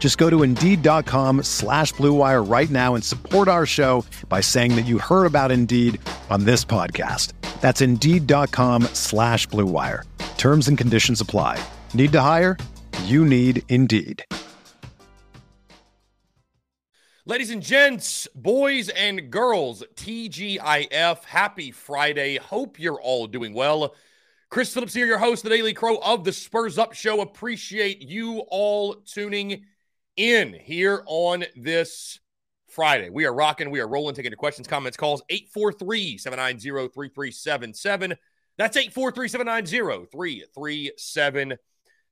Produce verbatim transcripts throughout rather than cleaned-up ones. Just go to Indeed.com slash Blue Wire right now and support our show by saying that you heard about Indeed on this podcast. That's Indeed.com slash Blue Wire. Terms and conditions apply. Need to hire? You need Indeed. Ladies and gents, boys and girls, T G I F, happy Friday. Hope you're all doing well. Chris Phillips here, your host, The Daily Crow of the Spurs Up Show. Appreciate you all tuning in. In here on this Friday. We are rocking. We are rolling. Taking your questions, comments, calls. eight four three, seven nine zero, three three seven seven. That's eight four three, seven nine zero, three three seven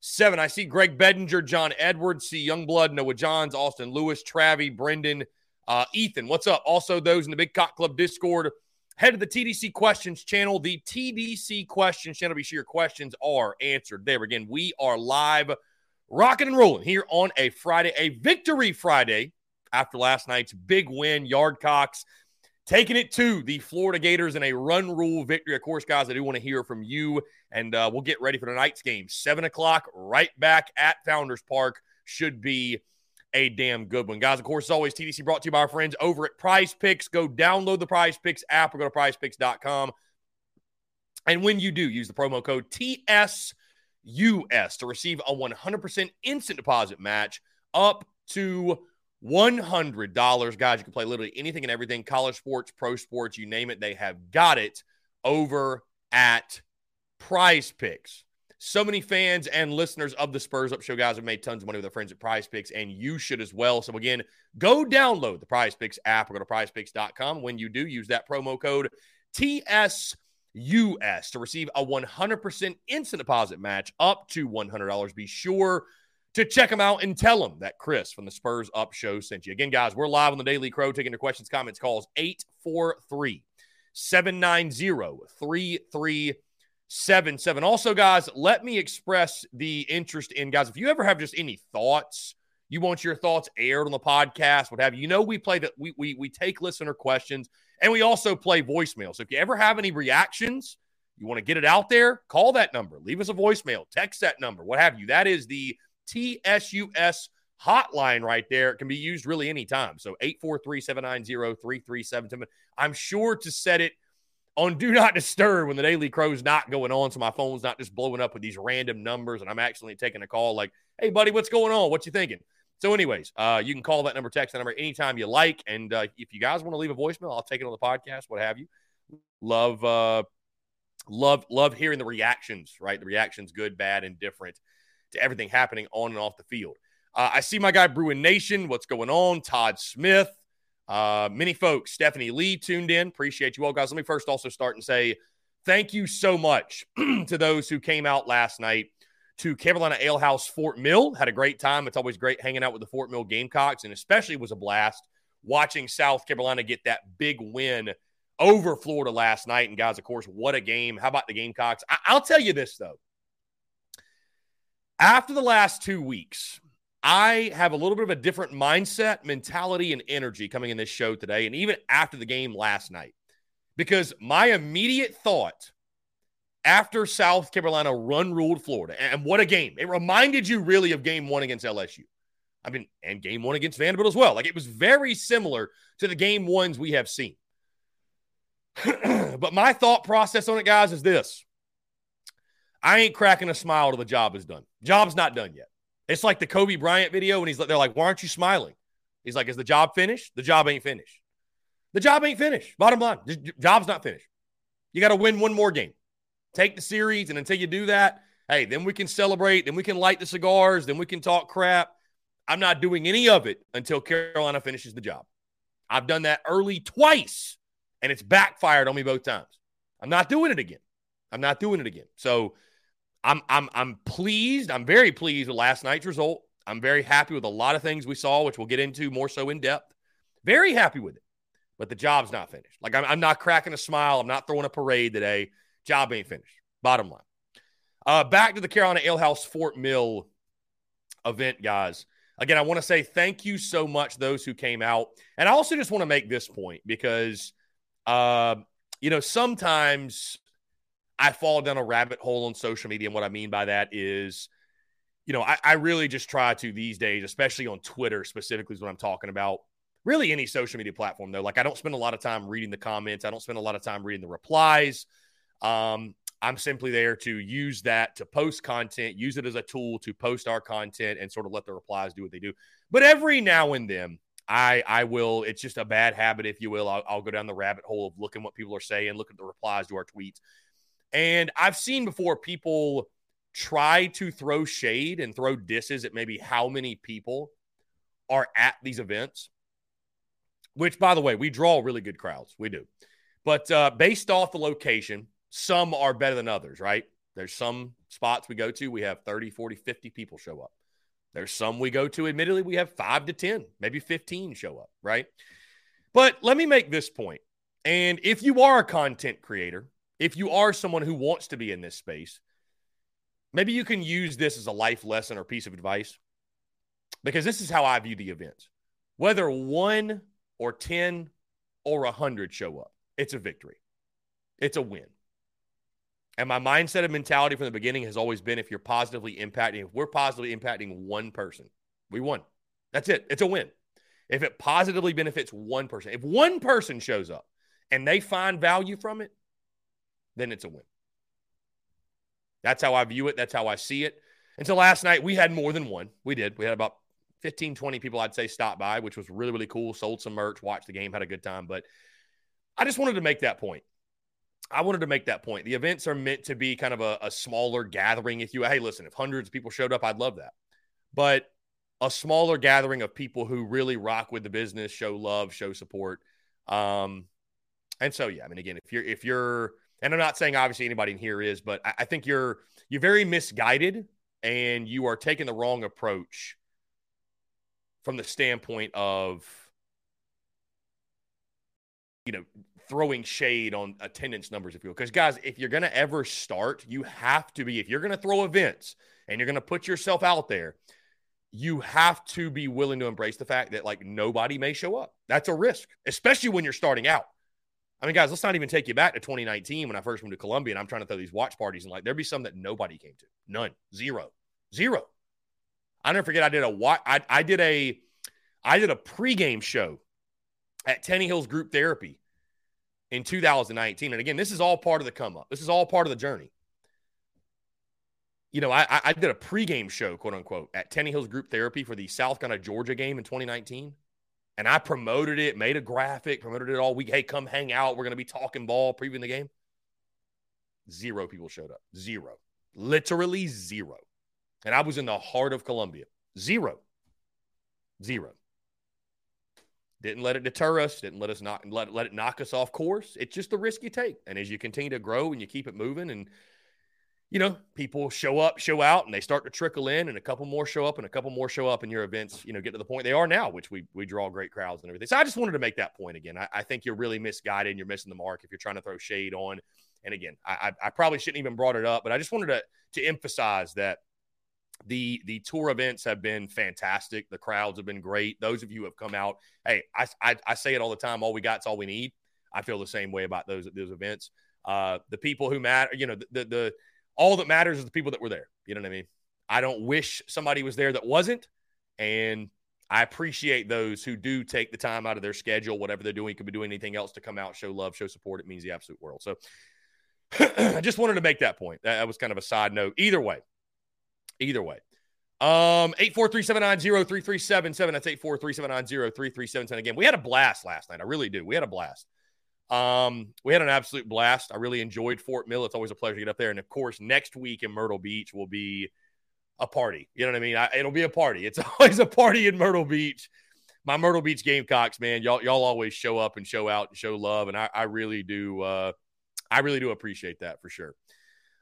seven. I see Greg Bedinger, John Edwards, see Youngblood, Noah Johns, Austin Lewis, Travi, Brendan, uh, Ethan. What's up? Also those in the Big Cock Club Discord. Head to the T D C Questions channel. The T D C Questions channel. Be sure your questions are answered there. Again, we are live, rocking and rolling here on a Friday, a victory Friday after last night's big win. Yardcocks taking it to the Florida Gators in a run rule victory. Of course, guys, I do want to hear from you, and uh, we'll get ready for tonight's game. seven o'clock, right back at Founders Park. Should be a damn good one. Guys, of course, as always, T D C brought to you by our friends over at PrizePicks. Go download the PrizePicks app or go to prize picks dot com. And when you do, use the promo code T S U S to receive a one hundred percent instant deposit match up to one hundred dollars. Guys, you can play literally anything and everything, college sports, pro sports, you name it. They have got it over at PrizePicks. So many fans and listeners of the Spurs Up Show, guys, have made tons of money with their friends at PrizePicks, and you should as well. So, again, go download the PrizePicks app or go to prize picks dot com. When you do, use that promo code T S U S U S to receive a one hundred percent instant deposit match up to one hundred dollars. Be sure to check them out and tell them that Chris from the Spurs Up Show sent you. Again, guys, we're live on the Daily Crow, taking your questions, comments, calls. eight four three, seven nine zero, three three seven seven. Also, guys, let me express the interest in, guys, if you ever have just any thoughts, you want your thoughts aired on the podcast, what have you. You know, we play that, we, we, we take listener questions, and we also play voicemail. So if you ever have any reactions, you want to get it out there, call that number. Leave us a voicemail. Text that number, what have you. That is the T S U S hotline right there. It can be used really anytime. So eight four three, seven nine zero, three three seven seven. I'm sure to set it on Do Not Disturb when the Daily Crow's not going on, so my phone's not just blowing up with these random numbers, and I'm actually taking a call like, hey, buddy, what's going on? What you thinking? So anyways, uh, you can call that number, text that number anytime you like. And uh, if you guys want to leave a voicemail, I'll take it on the podcast, what have you. Love, uh, love, love hearing the reactions, right? The reactions, good, bad, and different to everything happening on and off the field. Uh, I see my guy, Bruin Nation. What's going on? Todd Smith. Uh, many folks, Stephanie Lee tuned in. Appreciate you all, guys. Let me first also start and say thank you so much to those who came out last night to Carolina Alehouse, Fort Mill. Had a great time. It's always great hanging out with the Fort Mill Gamecocks, and especially was a blast watching South Carolina get that big win over Florida last night. And, guys, of course, what a game. How about the Gamecocks? I- I'll tell you this, though. After the last two weeks, I have a little bit of a different mindset, mentality, and energy coming in this show today, and even after the game last night, because my immediate thought after South Carolina run-ruled Florida, and what a game. It reminded you really of game one against L S U. I mean, and game one against Vanderbilt as well. Like, it was very similar to the game ones we have seen. But my thought process on it, guys, is this. I ain't cracking a smile till the job is done. Job's not done yet. It's like the Kobe Bryant video, and he's they're like, why aren't you smiling? He's like, is the job finished? The job ain't finished. The job ain't finished. Bottom line, the job's not finished. You got to win one more game. Take the series, and until you do that, hey, then we can celebrate, then we can light the cigars, then we can talk crap. I'm not doing any of it until Carolina finishes the job. I've done that early twice, and it's backfired on me both times. I'm not doing it again. I'm not doing it again. So I'm I'm I'm pleased. I'm very pleased with last night's result. I'm very happy with a lot of things we saw, which we'll get into more so in depth. Very happy with it. But the job's not finished. Like, I'm, I'm not cracking a smile. I'm not throwing a parade today. Job ain't finished. Bottom line. Uh, back to the Carolina Alehouse Fort Mill event, guys. Again, I want to say thank you so much, those who came out. And I also just want to make this point because, uh, you know, sometimes I fall down a rabbit hole on social media. And what I mean by that is, you know, I, I really just try to these days, especially on Twitter specifically is what I'm talking about. Really any social media platform, though. Like, I don't spend a lot of time reading the comments. I don't spend a lot of time reading the replies. Um, I'm simply there to use that to post content, use it as a tool to post our content and sort of let the replies do what they do. But every now and then, I I will, it's just a bad habit, if you will. I'll, I'll go down the rabbit hole of looking what people are saying, looking at the replies to our tweets. And I've seen before people try to throw shade and throw disses at maybe how many people are at these events. Which, by the way, we draw really good crowds. We do. But uh, based off the location, some are better than others, right? There's some spots we go to, we have thirty, forty, fifty people show up. There's some we go to, admittedly, we have five to ten, maybe fifteen show up, right? But let me make this point. And if you are a content creator, if you are someone who wants to be in this space, maybe you can use this as a life lesson or piece of advice. Because this is how I view the events. Whether one or ten, or one hundred show up, it's a victory. It's a win. And my mindset and mentality from the beginning has always been, if you're positively impacting, if we're positively impacting one person, we won. That's it. It's a win. If it positively benefits one person, if one person shows up and they find value from it, then it's a win. That's how I view it. That's how I see it. And so last night, we had more than one. We did. We had about fifteen, twenty people, I'd say, stopped by, which was really, really cool. Sold some merch, watched the game, had a good time. But I just wanted to make that point. I wanted to make that point. The events are meant to be kind of a, a smaller gathering. If you, hey, listen, if hundreds of people showed up, I'd love that. But a smaller gathering of people who really rock with the business, show love, show support. Um, and so, yeah, I mean, again, if you're, if you're, and I'm not saying obviously anybody in here is, but I, I think you're, you're very misguided and you are taking the wrong approach from the standpoint of, you know, throwing shade on attendance numbers, if you will. Because, guys, if you're going to ever start, you have to be, if you're going to throw events and you're going to put yourself out there, you have to be willing to embrace the fact that, like, nobody may show up. That's a risk, especially when you're starting out. I mean, guys, let's not even take you back to twenty nineteen when I first moved to Columbia and I'm trying to throw these watch parties. And, like, there'd be some that nobody came to. None. Zero. Zero. I never forget I did a I, I did a I did a pregame show at Tenny Hill's Group Therapy in two thousand nineteen. And again, this is all part of the come up. This is all part of the journey. You know, I I did a pregame show, quote unquote, at Tenny Hill's Group Therapy for the South Carolina Georgia game in twenty nineteen. And I promoted it, made a graphic, promoted it all week. Hey, come hang out. We're gonna be talking ball, previewing the game. Zero people showed up. Zero. Literally zero. And I was in the heart of Columbia. Zero. Zero. Didn't let it deter us. Didn't let us knock, let, let it knock us off course. It's just the risk you take. And as you continue to grow and you keep it moving and, you know, people show up, show out, and they start to trickle in and a couple more show up and a couple more show up and your events, you know, get to the point they are now, which we we draw great crowds and everything. So I just wanted to make that point again. I, I think you're really misguided and you're missing the mark if you're trying to throw shade on. And again, I, I probably shouldn't even brought it up, but I just wanted to to emphasize that The the tour events have been fantastic. The crowds have been great. Those of you who have come out, hey, I, I, I say it all the time. All we got is all we need. I feel the same way about those those events. Uh, the people who matter, you know, the, the the all that matters is the people that were there. You know what I mean? I don't wish somebody was there that wasn't. And I appreciate those who do take the time out of their schedule, whatever they're doing, could be doing anything else to come out, show love, show support. It means the absolute world. So I just wanted to make that point. That, that was kind of a side note. Either way. Either way. Um, eight four three, seven nine zero, three three seven seven. That's eight four three, seven nine zero, three three seven seven. Again, we had a blast last night. I really do. We had a blast. Um, we had an absolute blast. I really enjoyed Fort Mill. It's always a pleasure to get up there. And of course, next week in Myrtle Beach will be a party. You know what I mean? I, it'll be a party. It's always a party in Myrtle Beach. My Myrtle Beach Gamecocks, man, y'all, y'all always show up and show out and show love. And I, I really do. Uh, I really do appreciate that for sure.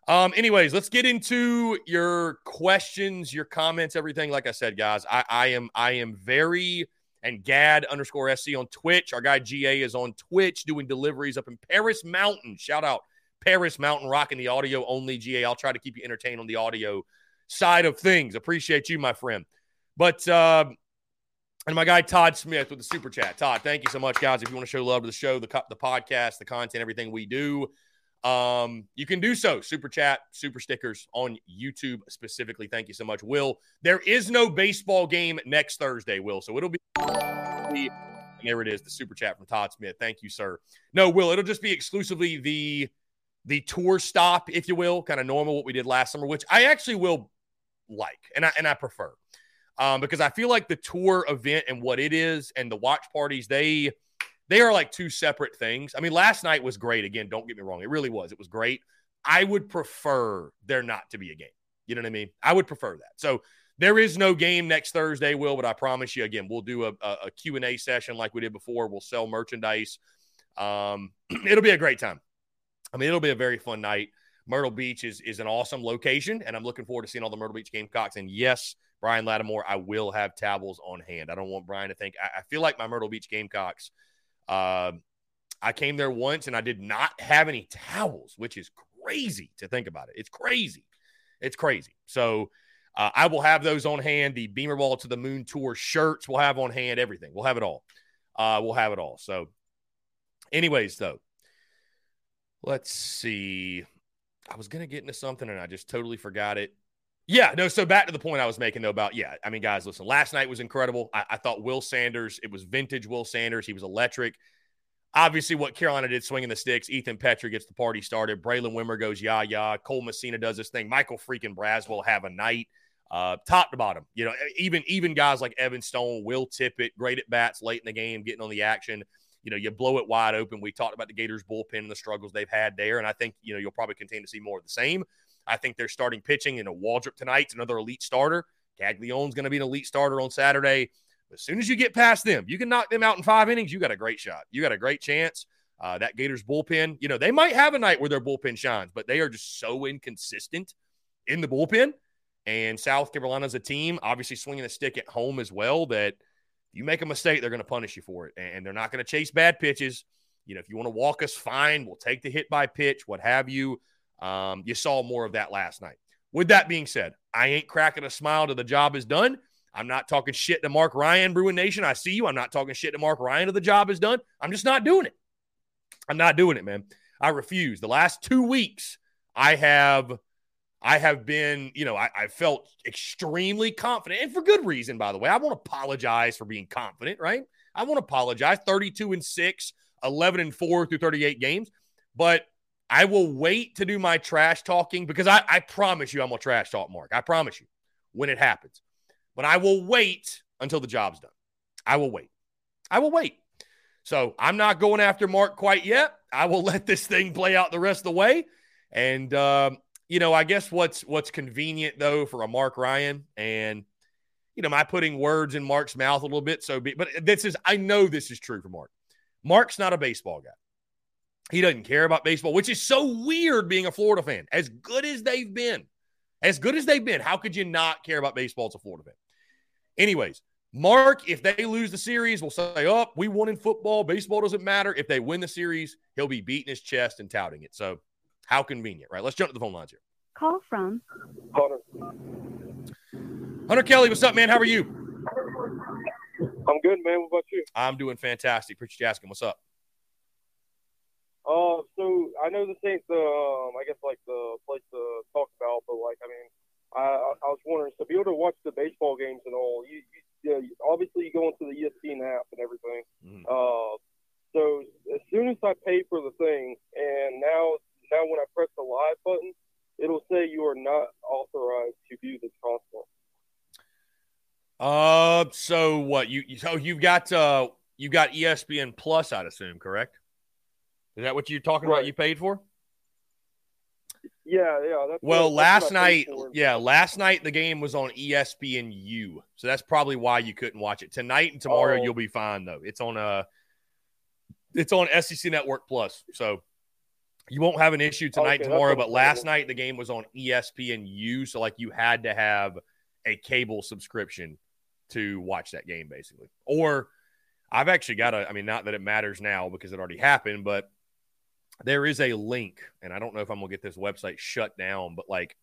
Um, anyways, let's get into your questions, your comments, everything. Like I said, guys, I, I am, I am very, and Gad underscore SC on Twitch. Our guy G A is on Twitch doing deliveries up in Paris Mountain. Shout out Paris Mountain, rocking the audio only, G A. I'll try to keep you entertained on the audio side of things. Appreciate you, my friend. But, uh, and my guy Todd Smith with the super chat. Todd, thank you so much, guys. If you want to show love to the show, the, co- the podcast, the content, everything we do, um, you can do so. Super chat, super stickers on YouTube specifically. Thank you so much, Will. There is no baseball game next Thursday, Will, so it'll be... There it is, the super chat from Todd Smith. Thank you, sir. No, Will, it'll just be exclusively the the tour stop, if you will, kind of normal what we did last summer, which I actually will like and I and I prefer um, because I feel like the tour event and what it is and the watch parties, they they are like two separate things. I mean, last night was great. Again, don't get me wrong, it really was. It was great. I would prefer there not to be a game. You know what I mean? I would prefer that. So. There is no game next Thursday, Will, but I promise you, again, we'll do a, a, a Q and A session like we did before. We'll sell merchandise. Um, it'll be a great time. I mean, it'll be a very fun night. Myrtle Beach is, is an awesome location, and I'm looking forward to seeing all the Myrtle Beach Gamecocks. And, yes, Brian Lattimore, I will have towels on hand. I don't want Brian to think I, I feel like my Myrtle Beach Gamecocks, uh, I came there once, and I did not have any towels, which is crazy to think about it. It's crazy. It's crazy. So – Uh, I will have those on hand. The Beamer Ball to the Moon Tour shirts we'll have on hand, everything. We'll have it all. Uh, we'll have it all. So anyways, though, let's see. I was going to get into something, and I just totally forgot it. Yeah, no, so back to the point I was making, though, about, yeah, I mean, guys, listen, last night was incredible. I, I thought Will Sanders, it was vintage Will Sanders. He was electric. Obviously, what Carolina did, swinging the sticks. Ethan Petrie gets the party started. Braylon Wimmer goes, yeah, yeah. Cole Messina does this thing. Michael freaking Braswell have a night. Uh, top to bottom, you know, even even guys like Evan Stone, Will Tippett, great at bats late in the game, getting on the action. You know, you blow it wide open. We talked about the Gators bullpen and the struggles they've had there, and I think, you know, you'll probably continue to see more of the same. I think they're starting pitching, you know, Waldrop tonight's another elite starter. Caglione's going to be an elite starter on Saturday. As soon as you get past them, you can knock them out in five innings. You got a great shot. You got a great chance. Uh, that Gators bullpen, you know, they might have a night where their bullpen shines, but they are just so inconsistent in the bullpen. And South Carolina's a team, obviously swinging a stick at home as well, that you make a mistake, they're going to punish you for it. And they're not going to chase bad pitches. You know, if you want to walk us, fine. We'll take the hit by pitch, what have you. Um, you saw more of that last night. With that being said, I ain't cracking a smile till the job is done. I'm not talking shit to Mark Ryan, Bruin Nation. I see you. I'm not talking shit to Mark Ryan till the job is done. I'm just not doing it. I'm not doing it, man. I refuse. The last two weeks, I have – I have been, you know, I, I felt extremely confident, and for good reason, by the way. I won't apologize for being confident, right? I won't apologize. thirty-two and six, eleven and four through thirty-eight games, but I will wait to do my trash talking because I, I promise you I'm going to trash talk, Mark. I promise you when it happens, but I will wait until the job's done. I will wait. I will wait. So I'm not going after Mark quite yet. I will let this thing play out the rest of the way, and, um, you know, I guess what's what's convenient, though, for a Mark Ryan, and, you know, my putting words in Mark's mouth a little bit, so be, but this is, I know this is true for Mark. Mark's not a baseball guy. He doesn't care about baseball, which is so weird being a Florida fan. As good as they've been, as good as they've been, how could you not care about baseball as a Florida fan? Anyways, Mark, if they lose the series, we'll say, oh, we won in football. Baseball doesn't matter. If they win the series, he'll be beating his chest and touting it, so. How convenient, right? Let's jump to the phone lines here. Call from Hunter. Hunter Kelly, what's up, man? How are you? I'm good, man. What about you? I'm doing fantastic. Appreciate you asking. What's up? Uh, so I know this ain't the, um, I guess, like the place to talk about, but like, I mean, I, I was wondering, so be able to watch the baseball games and all. You, you, you obviously you go into the E S P N app and everything. Mm. Uh, so as soon as I pay for the thing, and now. Now, when I press the live button, it'll say you are not authorized to view this console. Uh, so what you? So you've got uh, you got E S P N Plus, I'd assume, correct? Is that what you're talking right. about you paid for? Yeah, yeah. That's well, what, last that's night, yeah, last night the game was on E S P N U, so that's probably why you couldn't watch it. Tonight and tomorrow oh. you'll be fine, though. It's on uh, it's on S E C Network Plus, so you won't have an issue tonight, okay, tomorrow, but last night the game was on E S P N U, so, like, you had to have a cable subscription to watch that game, basically. Or I've actually got a – I mean, not that it matters now because it already happened, but there is a link, and I don't know if I'm going to get this website shut down, but, like,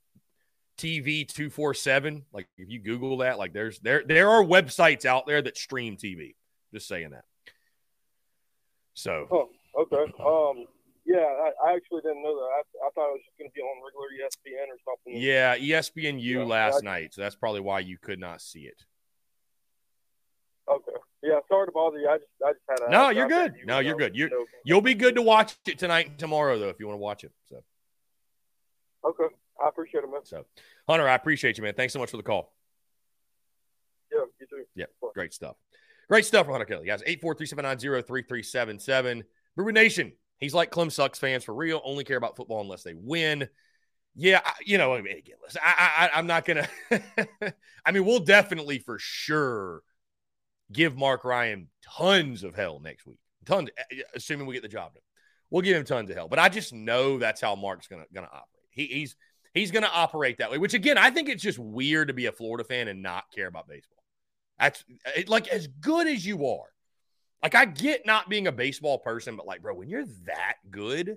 T V two forty-seven, like, if you Google that, like, there's there there are websites out there that stream T V. Just saying that. So. Oh, okay. Um Yeah, I, I actually didn't know that. I, I thought it was just going to be on regular E S P N or something. Yeah, E S P N U so, last I, night, so that's probably why you could not see it. Okay. Yeah, sorry to bother you. I just, I just had a. No, you're good. You no, you're know, good. You so. You'll be good to watch it tonight and tomorrow, though, if you want to watch it. So. Okay, I appreciate it, man. So, Hunter, I appreciate you, man. Thanks so much for the call. Yeah, you too. Yeah, great stuff. Great stuff for Hunter Kelly, guys. Eight four three seven nine zero three three seven seven. Brewer Nation. He's like, Clem sucks fans for real. Only care about football unless they win. Yeah, I, you know, I mean, again, listen, I, I, I'm not going to – I mean, we'll definitely for sure give Mark Ryan tons of hell next week, tons, assuming we get the job done. We'll give him tons of hell. But I just know that's how Mark's going to going to operate. He, he's he's going to operate that way, which, again, I think it's just weird to be a Florida fan and not care about baseball. That's it, like, as good as you are. Like, I get not being a baseball person, but, like, bro, when you're that good,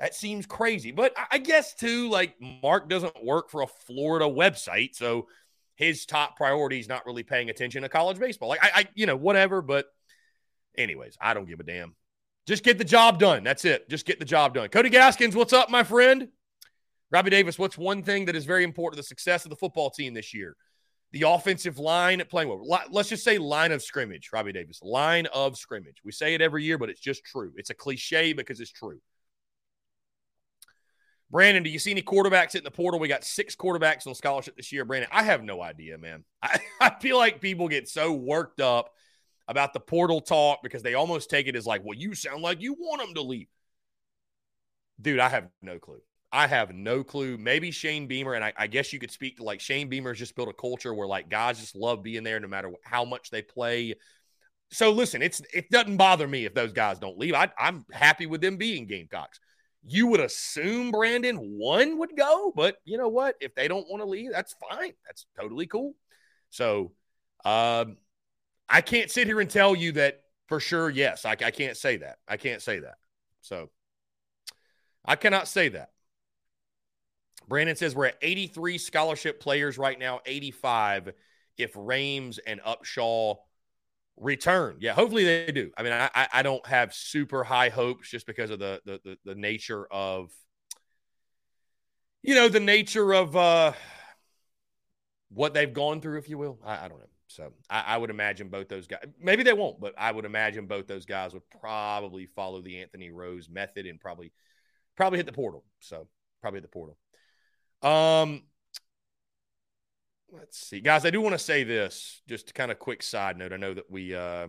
that seems crazy. But I guess, too, like, Mark doesn't work for a Florida website, so his top priority is not really paying attention to college baseball. Like, I, I, you know, whatever, but anyways, I don't give a damn. Just get the job done. That's it. Just get the job done. Cody Gaskins, what's up, my friend? Robbie Davis, what's one thing that is very important to the success of the football team this year? The offensive line at playing well. Let's just say line of scrimmage, Robbie Davis. Line of scrimmage. We say it every year, but it's just true. It's a cliche because it's true. Brandon, do you see any quarterbacks hitting the portal? We got six quarterbacks on scholarship this year. Brandon, I have no idea, man. I, I feel like people get so worked up about the portal talk because they almost take it as like, well, you sound like you want them to leave. Dude, I have no clue. I have no clue. Maybe Shane Beamer, and I, I guess you could speak to, like, Shane Beamer's just built a culture where, like, guys just love being there no matter how much they play. So, listen, it's it doesn't bother me if those guys don't leave. I, I'm happy with them being Gamecocks. You would assume, Brandon, one would go, but you know what? If they don't want to leave, that's fine. That's totally cool. So, um, I can't sit here and tell you that for sure, yes. I, I can't say that. I can't say that. So, I cannot say that. Brandon says we're at eighty-three scholarship players right now, eighty-five if Rames and Upshaw return. Yeah, hopefully they do. I mean, I, I don't have super high hopes just because of the the the, the nature of, you know, the nature of uh, what they've gone through, if you will. I, I don't know. So I, I would imagine both those guys, maybe they won't, but I would imagine both those guys would probably follow the Anthony Rose method and probably probably hit the portal. So probably hit the portal. Um, let's see, guys, I do want to say this, just kind of quick side note. I know that we, uh,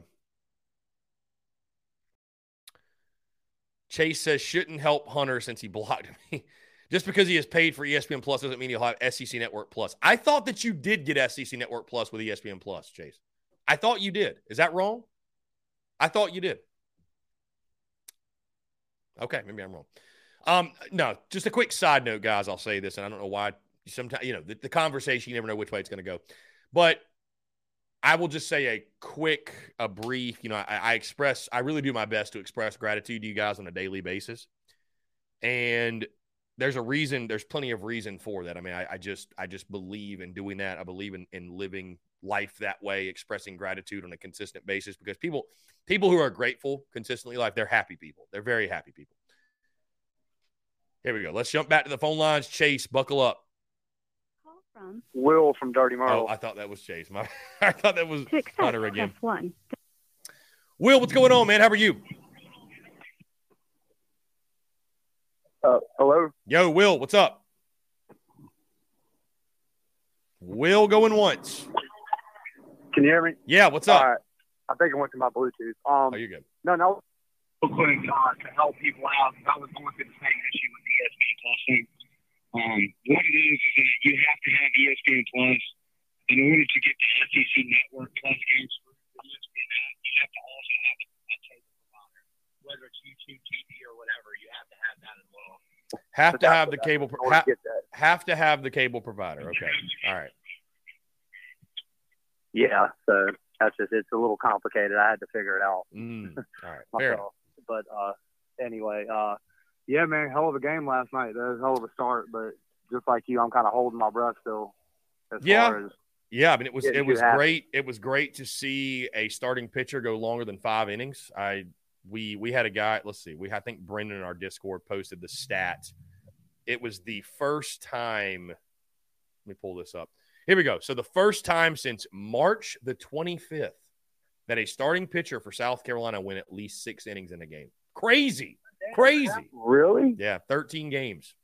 Chase says shouldn't help Hunter since he blocked me. Just because he has paid for E S P N Plus doesn't mean he'll have S E C Network Plus. I thought that you did get S E C Network Plus with E S P N Plus, Chase. I thought you did. Is that wrong? I thought you did. Okay. Maybe I'm wrong. Um, no, just a quick side note, guys, I'll say this, and I don't know why sometimes, you know, the, the conversation, you never know which way it's going to go, but I will just say a quick, a brief, you know, I, I express, I really do my best to express gratitude to you guys on a daily basis. And there's a reason, there's plenty of reason for that. I mean, I, I just, I just believe in doing that. I believe in, in living life that way, expressing gratitude on a consistent basis, because people, people who are grateful consistently in life, they're happy people. They're very happy people. Here we go. Let's jump back to the phone lines. Chase, buckle up. Call from Will from Dirty Marble. Oh, I thought that was Chase. My, I thought that was Hunter again. One. Will, what's going on, man? How are you? Uh, hello? Yo, Will, what's up? Will going once. Can you hear me? Yeah, what's up? All right. I think I went to my Bluetooth. Um, oh, you're good. No, no. Clinic uh, to help people out, because I was going through the same issue with the E S P N Plus thing. Um, what it is is that you have to have E S P N Plus in order to get the S E C Network Plus games for E S P N. You have to also have a cable provider, whether it's YouTube T V or whatever. You have to have that as well. Have so to have the cable. Pro- ha- have to have the cable provider. Okay. All right. Yeah. So that's just, it's a little complicated. I had to figure it out. Mm, all right. myself. Fair. But uh, anyway, uh, yeah, man, hell of a game last night. That was a hell of a start. But just like you, I'm kind of holding my breath still. As yeah. Far as yeah. I mean, it was it was happy. great. It was great to see a starting pitcher go longer than five innings. I. We we had a guy, let's see, we I think Brendan in our Discord posted the stat. It was the first time, let me pull this up. Here we go. So the first time since March the twenty-fifth that a starting pitcher for South Carolina went at least six innings in a game. Crazy. Crazy. Really? Yeah, thirteen games.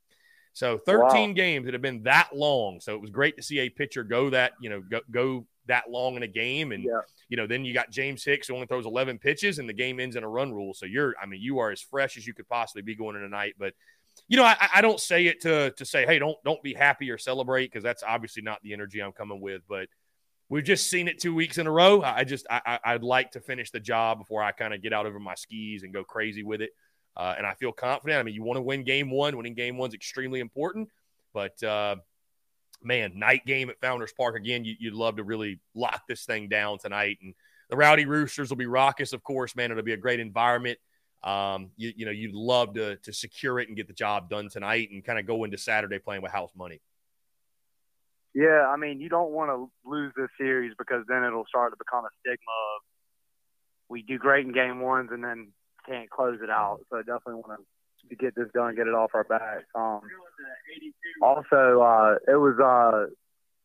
So thirteen wow. games that have been that long. So it was great to see a pitcher go that, you know, go, go that long in a game. And, yeah. you know, then you got James Hicks who only throws eleven pitches and the game ends in a run rule. So you're, I mean, you are as fresh as you could possibly be going in tonight. But, you know, I, I don't say it to to say, hey, don't don't be happy or celebrate, because that's obviously not the energy I'm coming with. But we've just seen it two weeks in a row. I just, I, I'd like to finish the job before I kind of get out over my skis and go crazy with it. Uh, and I feel confident. I mean, you want to win game one. Winning game one is extremely important. But, uh, man, night game at Founders Park. Again, you, you'd love to really lock this thing down tonight. And the Rowdy Roosters will be raucous, of course, man. It'll be a great environment. Um, you, you know, you'd love to to secure it and get the job done tonight and kind of go into Saturday playing with house money. Yeah, I mean, you don't want to lose this series, because then it'll start to become a stigma of we do great in game ones and then can't close it out. So I definitely want to get this done, get it off our backs. Um, also, uh, it was uh,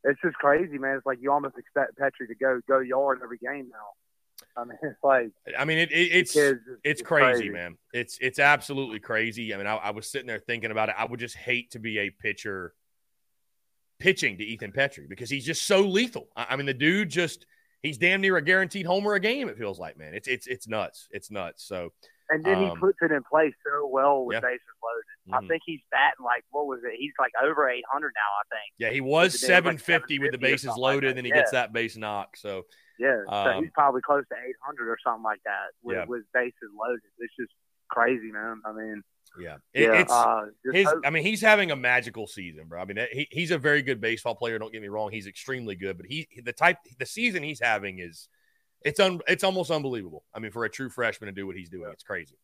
it's just crazy, man. It's like you almost expect Petrie to go go yard every game now. I mean, it's like I mean, it, it, it's it's, it's crazy, crazy, man. It's it's absolutely crazy. I mean, I, I was sitting there thinking about it. I would just hate to be a pitcher pitching to Ethan Petrie, because he's just so lethal. I, I mean, the dude just. He's damn near a guaranteed homer a game, it feels like, man. It's it's it's nuts. It's nuts. So, and then um, he puts it in play so well with yeah. bases loaded. Mm-hmm. I think he's batting like, what was it? He's like over eight hundred now, I think. Yeah, he was seven fifty, like seven fifty with the bases loaded, like and then he yeah. gets that base knock. So, yeah, so um, he's probably close to eight hundred or something like that with, yeah. with bases loaded. It's just crazy, man. I mean, yeah. It, yeah it's uh, his, I mean, he's having a magical season, bro. I mean, he, he's a very good baseball player. Don't get me wrong; he's extremely good. But he, the type, the season he's having is, it's un, it's almost unbelievable. I mean, for a true freshman to do what he's doing, it's crazy.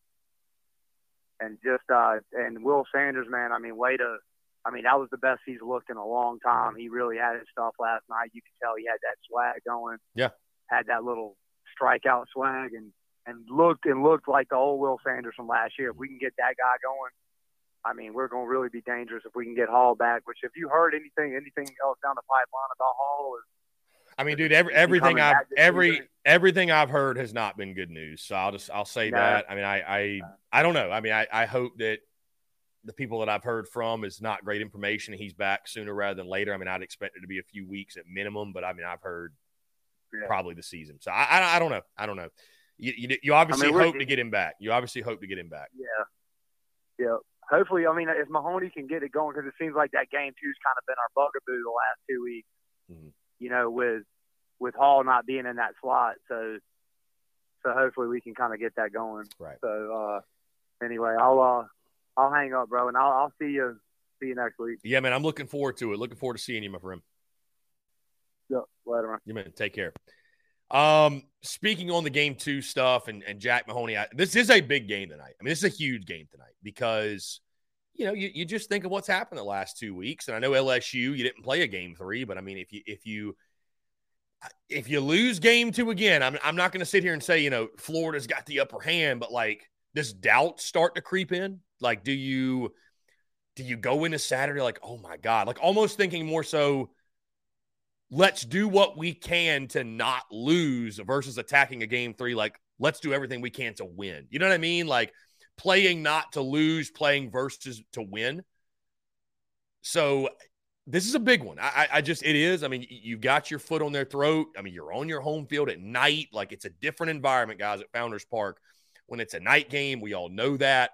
And just uh, and Will Sanders, man. I mean, way to, I mean, that was the best he's looked in a long time. He really had his stuff last night. You could tell he had that swag going. Yeah, had that little strikeout swag and. And looked and looked like the old Will Sanders from last year. If we can get that guy going, I mean, we're going to really be dangerous if we can get Hall back. Which, if you heard anything, anything else down the pipeline about Hall, is, I mean, dude, every, everything I've every season. everything I've heard has not been good news. So I'll just I'll say no. that. I mean, I I, no. I don't know. I mean, I, I hope that the people that I've heard from is not great information. He's back sooner rather than later. I mean, I'd expect it to be a few weeks at minimum, but I mean, I've heard yeah. probably the season. So I, I I don't know. I don't know. You, you, you obviously I mean, hope to get him back. You obviously hope to get him back. Yeah. Yeah. Hopefully, I mean, if Mahoney can get it going, because it seems like that game two's kind of been our bugaboo the last two weeks, mm-hmm. you know, with with Hall not being in that slot. So so hopefully we can kind of get that going. Right. So uh, anyway, I'll uh, I'll hang up, bro, and I'll, I'll see you see you next week. Yeah, man, I'm looking forward to it. Looking forward to seeing you, my friend. Yep. Later, man. You, man. Take care. Um, speaking on the game two stuff and, and Jack Mahoney, I, this is a big game tonight. I mean, this is a huge game tonight because, you know, you, you just think of what's happened the last two weeks. And I know L S U, you didn't play a game three, but I mean, if you, if you, if you lose game two again, I'm, I'm not going to sit here and say, you know, Florida's got the upper hand, but like, does doubt start to creep in? Like, do you, do you go into Saturday? Like, oh my God, like almost thinking more so, let's do what we can to not lose versus attacking a game three. Like, let's do everything we can to win. You know what I mean? Like, playing not to lose, playing versus to win. So this is a big one. I, I just, it is. I mean, you've got your foot on their throat. I mean, you're on your home field at night. Like, it's a different environment, guys, at Founders Park when it's a night game. We all know that.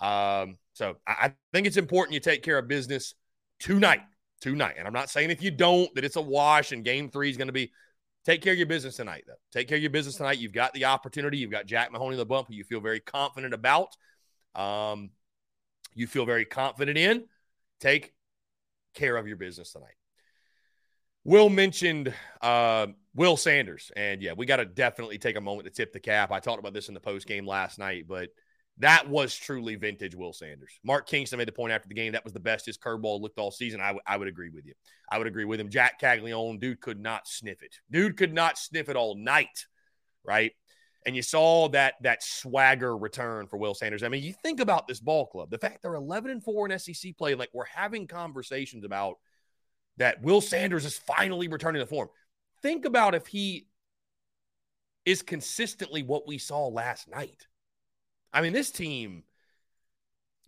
Um, so I, I think it's important you take care of business tonight, tonight. And I'm not saying if you don't that it's a wash and game three is going to be. Take care of your business tonight, though. Take care of your business tonight. You've got the opportunity. You've got Jack Mahoney in the bump, who you feel very confident about. Um, you feel very confident in. Take care of your business tonight. Will mentioned uh, Will Sanders. And, yeah, we got to definitely take a moment to tip the cap. I talked about this in the postgame last night, but that was truly vintage Will Sanders. Mark Kingston made the point after the game that was the best his curveball looked all season. I, w- I would agree with you. I would agree with him. Jack Caglione, dude could not sniff it. Dude could not sniff it all night, right? And you saw that that swagger return for Will Sanders. I mean, you think about this ball club. The fact they're eleven and four in S E C play, like we're having conversations about that Will Sanders is finally returning to form. Think about if he is consistently what we saw last night. I mean, this team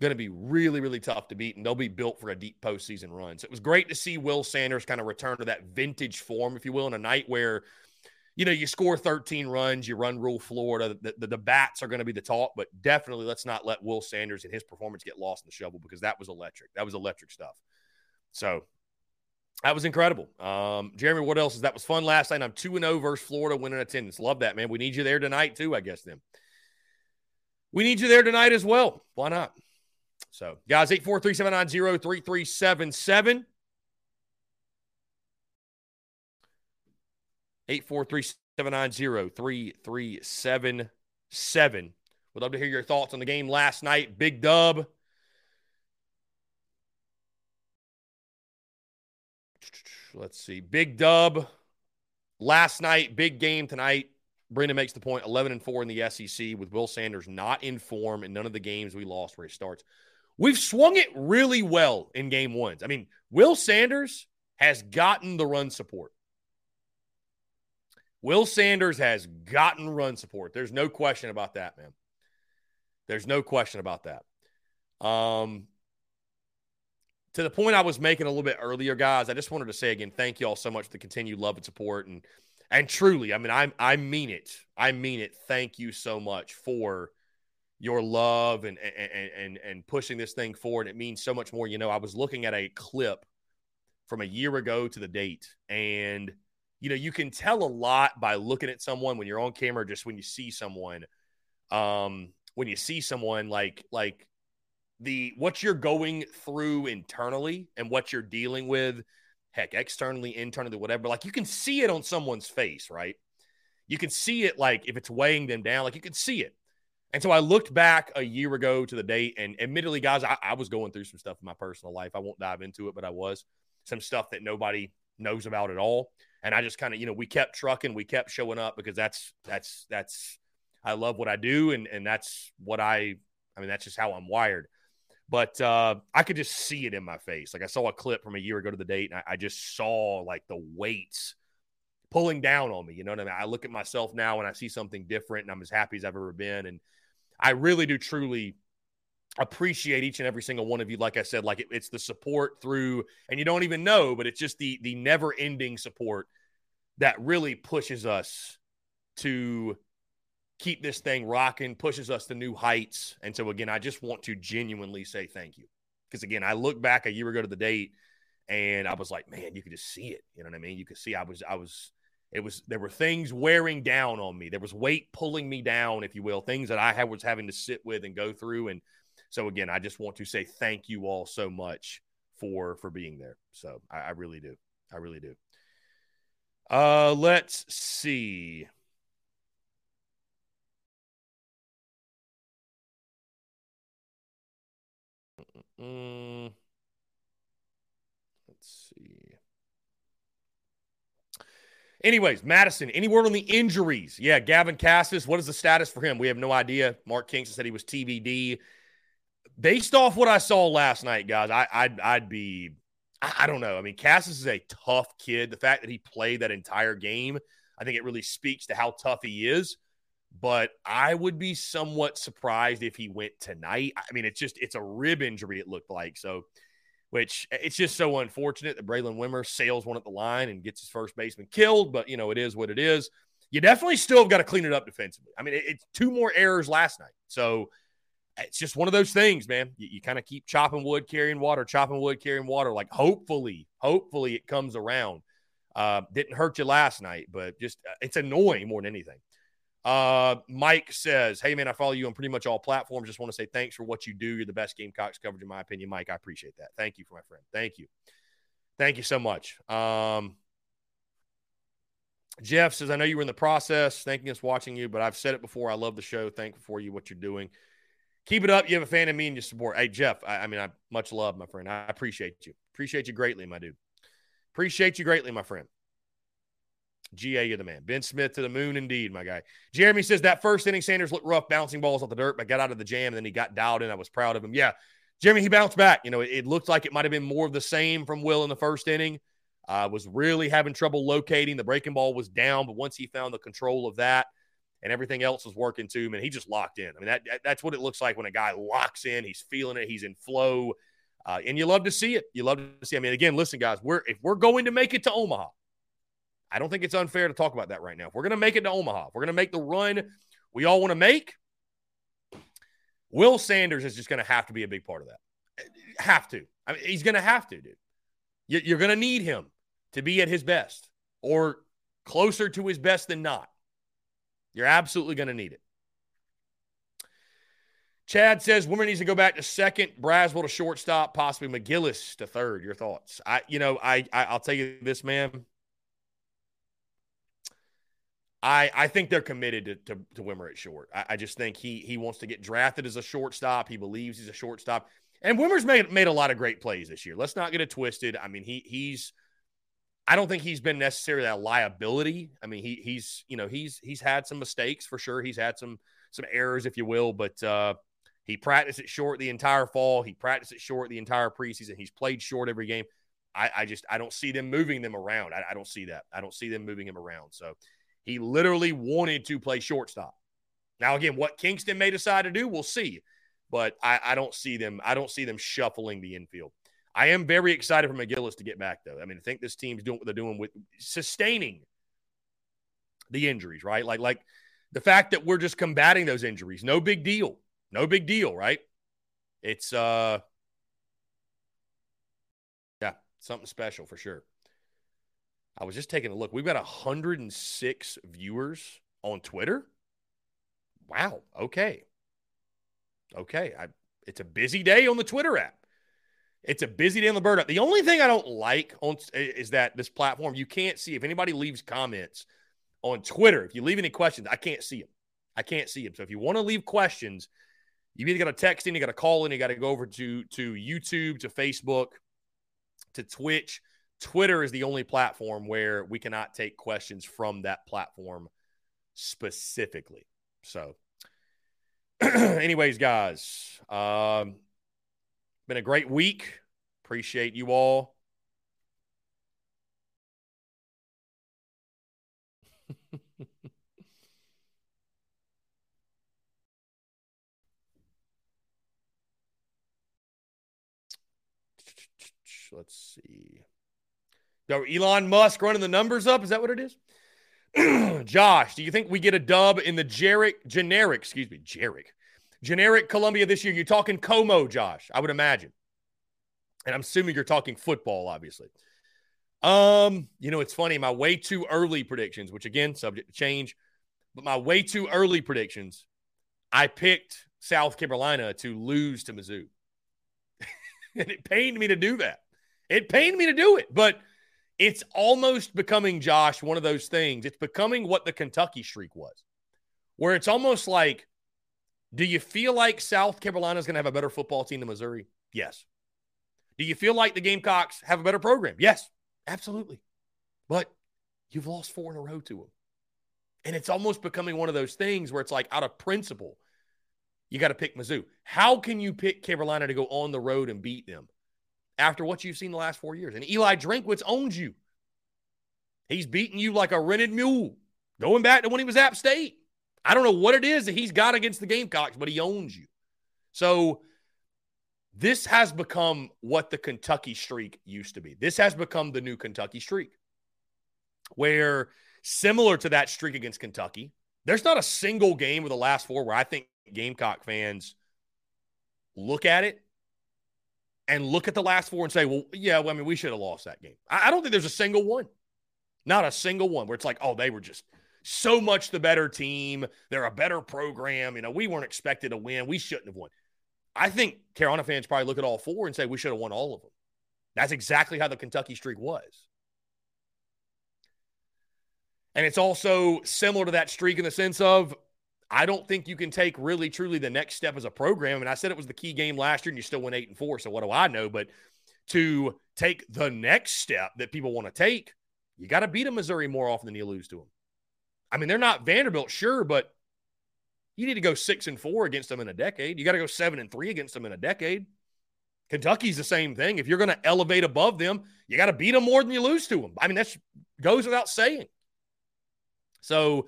going to be really, really tough to beat, and they'll be built for a deep postseason run. So it was great to see Will Sanders kind of return to that vintage form, if you will, in a night where, you know, you score thirteen runs, you run rule Florida. The, the, the bats are going to be the talk, but definitely let's not let Will Sanders and his performance get lost in the shovel, because that was electric. That was electric stuff. So that was incredible. Um, Jeremy, what else is that was fun last night? I'm two and oh versus Florida, winning attendance. Love that, man. We need you there tonight too, I guess, then. We need you there tonight as well. Why not? So, guys, eight four three, seven nine zero, three three seven seven. eight four three, seven nine zero, three three seven seven. We'd love to hear your thoughts on the game last night. Big dub. Let's see. Big dub last night, big game tonight. Brendan makes the point, eleven and four in the S E C with Will Sanders not in form, and none of the games we lost where he starts. We've swung it really well in game ones. I mean, Will Sanders has gotten the run support. Will Sanders has gotten run support. There's no question about that, man. There's no question about that. Um, to the point I was making a little bit earlier, guys, I just wanted to say again, thank you all so much for the continued love and support. And And truly, I mean, I I mean it. I mean it. Thank you so much for your love and and and and pushing this thing forward. It means so much more. You know, I was looking at a clip from a year ago to the date, and you know, you can tell a lot by looking at someone when you're on camera, just when you see someone, um, when you see someone like like the what you're going through internally and what you're dealing with. Heck, externally, internally, whatever. Like, you can see it on someone's face, right? You can see it, like, if it's weighing them down. Like, you can see it. And so I looked back a year ago to the date, and admittedly, guys, I, I was going through some stuff in my personal life. I won't dive into it, but I was. Some stuff that nobody knows about at all. And I just kind of, you know, we kept trucking. We kept showing up because that's, that's, that's, I love what I do, and and that's what I, I mean, that's just how I'm wired. But uh, I could just see it in my face. Like, I saw a clip from a year ago to the date, and I, I just saw, like, the weights pulling down on me. You know what I mean? I look at myself now, and I see something different, and I'm as happy as I've ever been. And I really do truly appreciate each and every single one of you. Like I said, like, it, it's the support through – and you don't even know, but it's just the the never-ending support that really pushes us to – keep this thing rocking, pushes us to new heights. And so, again, I just want to genuinely say thank you. Because, again, I look back a year ago to the date, and I was like, man, you could just see it. You know what I mean? You could see I was – I was. It was there were things wearing down on me. There was weight pulling me down, if you will, things that I had, was having to sit with and go through. And so, again, I just want to say thank you all so much for for being there. So I, I really do. I really do. Uh, let's see. Mm, let's see. Anyways, Madison, any word on the injuries? Yeah, Gavin Cassis, what is the status for him? We have no idea. Mark Kingston said he was T B D. Based off what I saw last night, guys, I, I'd, I'd be – I don't know. I mean, Cassis is a tough kid. The fact that he played that entire game, I think it really speaks to how tough he is. But I would be somewhat surprised if he went tonight. I mean, it's just, it's a rib injury, it looked like. So, which it's just so unfortunate that Braylon Wimmer sails one at the line and gets his first baseman killed. But, you know, it is what it is. you definitely still have got to clean it up defensively. I mean, it, it's two more errors last night. So it's just one of those things, man. You, you kind of keep chopping wood, carrying water, chopping wood, carrying water. Like, hopefully, hopefully it comes around. Uh, didn't hurt you last night, but just uh, it's annoying more than anything. Uh, Mike says, hey, man, I follow you on pretty much all platforms. Just want to say thanks for what you do. You're the best Gamecocks coverage, in my opinion. Mike, I appreciate that. Thank you for my friend. Thank you. Thank you so much. Um, Jeff says, I know you were in the process. Thanking us watching you, but I've said it before. I love the show. Thankful for you, what you're doing. Keep it up. You have a fan of me and your support. Hey, Jeff, I, I mean, I much love, my friend. I appreciate you. Appreciate you greatly, my dude. Appreciate you greatly, my friend. G A, you're the man. Ben Smith to the moon, indeed, my guy. Jeremy says, that first inning, Sanders looked rough, bouncing balls off the dirt, but got out of the jam, and then he got dialed in. I was proud of him. Yeah, Jeremy, he bounced back. You know, it, it looked like it might have been more of the same from Will in the first inning. Uh, was really having trouble locating. The breaking ball was down, but once he found the control of that and everything else was working to him, and he just locked in. I mean, that, that that's what it looks like when a guy locks in. He's feeling it. He's in flow. Uh, and you love to see it. You love to see it. I mean, again, listen, guys, we're if we're going to make it to Omaha, I don't think it's unfair to talk about that right now. If we're going to make it to Omaha, if we're going to make the run we all want to make, Will Sanders is just going to have to be a big part of that. Have to. I mean, he's going to have to, dude. You, you're going to need him to be at his best or closer to his best than not. You're absolutely going to need it. Chad says, Wimmer needs to go back to second, Braswell to shortstop, possibly McGillis to third. Your thoughts? I, you know, I, I I'll tell you this, man. I I think they're committed to, to, to Wimmer at short. I, I just think he he wants to get drafted as a shortstop. He believes he's a shortstop. And Wimmer's made made a lot of great plays this year. Let's not get it twisted. I mean, he he's I don't think he's been necessarily a liability. I mean, he he's, you know, he's he's had some mistakes for sure. He's had some some errors, if you will, but uh, he practiced it short the entire fall. He practiced it short the entire preseason. He's played short every game. I, I just I don't see them moving them around. I, I don't see that. I don't see them moving him around. So he literally wanted to play shortstop. Now, again, what Kingston may decide to do, we'll see. But I, I don't see them. I don't see them shuffling the infield. I am very excited for McGillis to get back, though. I mean, I think this team's doing what they're doing with sustaining the injuries, right? Like, like the fact that we're just combating those injuries. No big deal. No big deal, right? It's, uh, yeah, something special for sure. I was just taking a look. We've got one hundred six viewers on Twitter. Wow. Okay. Okay. I, it's a busy day on the Twitter app. It's a busy day on the Bird app. The only thing I don't like on is that this platform, you can't see. If anybody leaves comments on Twitter, if you leave any questions, I can't see them. I can't see them. So if you want to leave questions, you either got to text in, you got to call in, you got to go over to, to YouTube, to Facebook, to Twitch. Twitter is the only platform where we cannot take questions from that platform specifically. So anyways, guys, um, been a great week. Appreciate you all. Let's see. Elon Musk running the numbers up? Is that what it is? Josh, do you think we get a dub in the generic, generic, excuse me, generic, generic Columbia this year? You're talking Como, Josh, I would imagine. And I'm assuming you're talking football, obviously. Um, you know, it's funny, my way too early predictions, which again, subject to change, but my way too early predictions, I picked South Carolina to lose to Mizzou. And it pained me to do that. It pained me to do it, but it's almost becoming, Josh, one of those things. It's becoming what the Kentucky streak was, where it's almost like, do you feel like South Carolina is going to have a better football team than Missouri? Yes. Do you feel like the Gamecocks have a better program? Yes, absolutely. But you've lost four in a row to them. And it's almost becoming one of those things where it's like, out of principle, you got to pick Mizzou. How can you pick Carolina to go on the road and beat them after what you've seen the last four years? And Eli Drinkwitz owns you. He's beating you like a rented mule, going back to when he was App State. I don't know what it is that he's got against the Gamecocks, but he owns you. So this has become what the Kentucky streak used to be. This has become the new Kentucky streak, where similar to that streak against Kentucky. There's not a single game of the last four where I think Gamecock fans look at it and look at the last four and say, well, yeah, well, I mean, we should have lost that game. I don't think there's a single one. Not a single one where it's like, oh, they were just so much the better team. They're a better program. You know, we weren't expected to win. We shouldn't have won. I think Carolina fans probably look at all four and say we should have won all of them. That's exactly how the Kentucky streak was. And it's also similar to that streak in the sense of I don't think you can take really, truly the next step as a program. And I said it was the key game last year and you still went eight and four. So what do I know? But to take the next step that people want to take, you got to beat a Missouri more often than you lose to them. I mean, they're not Vanderbilt, sure, but you need to go six and four against them in a decade. You got to go seven and three against them in a decade. Kentucky's the same thing. If you're going to elevate above them, you got to beat them more than you lose to them. I mean, that goes without saying. So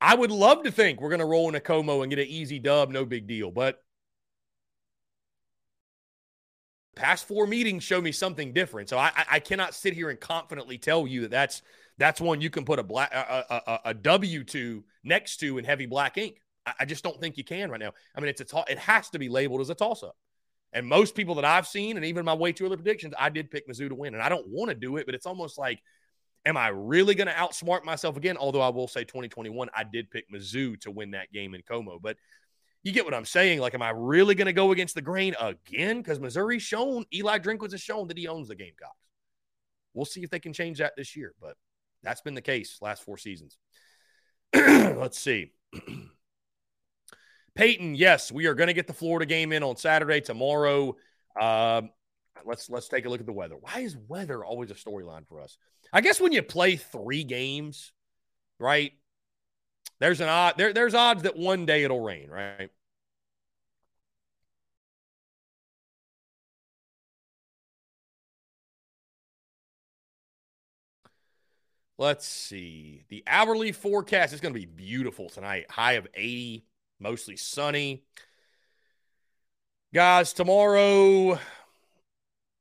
I would love to think we're going to roll into Como and get an easy dub, no big deal. But past four meetings show me something different. So I, I cannot sit here and confidently tell you that that's, that's one you can put a, black, a, a, a W to next to in heavy black ink. I, I just don't think you can right now. I mean, it's a t- it has to be labeled as a toss-up. And most people that I've seen, and even my way too early predictions, I did pick Mizzou to win. And I don't want to do it, but it's almost like, am I really going to outsmart myself again? Although I will say twenty twenty-one, I did pick Mizzou to win that game in Como. But you get what I'm saying. Like, am I really going to go against the grain again? Because Missouri's shown, Eli Drinkwitz has shown that he owns the Gamecocks. We'll see if they can change that this year. But that's been the case last four seasons. Let's see. Peyton, yes, we are going to get the Florida game in on Saturday, tomorrow. Um, let's let's take a look at the weather. Why is weather always a storyline for us? I guess when you play three games, right, there's an odd, there, there's odds that one day it'll rain, right? Let's see. The hourly forecast is going to be beautiful tonight. High of eighty. Mostly sunny. Guys, tomorrow,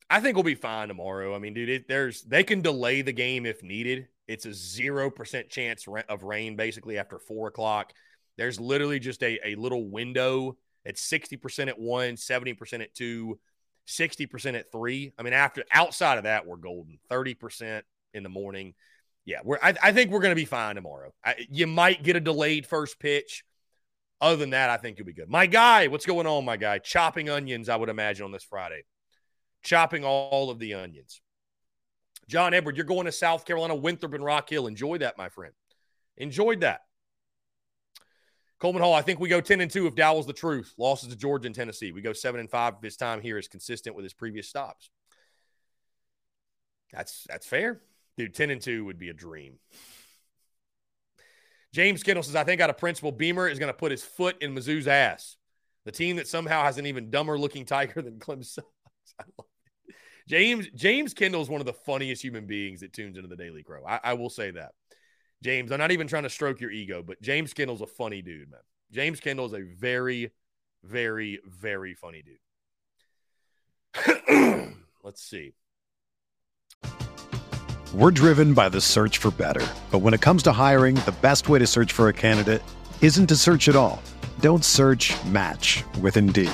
I think we'll be fine tomorrow. I mean, dude, it, there's they can delay the game if needed. It's a zero percent chance of rain, basically, after four o'clock. There's literally just a, a little window. It's sixty percent at one, seventy percent at two, sixty percent at three. I mean, after outside of that, we're golden. thirty percent in the morning. Yeah, we're. I, I think we're going to be fine tomorrow. I, you might get a delayed first pitch. Other than that, I think you'll be good. My guy, what's going on, my guy? Chopping onions, I would imagine, on this Friday. Chopping all of the onions. John Edward, you're going to South Carolina, Winthrop, and Rock Hill. Enjoy that, my friend. Enjoyed that. Coleman Hall, I think we go ten and two if Dowell's the truth. Losses to Georgia and Tennessee. We go seven and five if his time here is consistent with his previous stops. That's that's fair. Dude, ten and two would be a dream. James Kendall says, I think out of principle, Beamer is going to put his foot in Mizzou's ass. The team that somehow has an even dumber-looking tiger than Clemson. I love it. James, James Kendall is one of the funniest human beings that tunes into the Daily Crow. I, I will say that. James, I'm not even trying to stroke your ego, but James Kendall's a funny dude, man. James Kendall is a very, very, very funny dude. Let's see. We're driven by the search for better. But when it comes to hiring, the best way to search for a candidate isn't to search at all. Don't search, match with Indeed.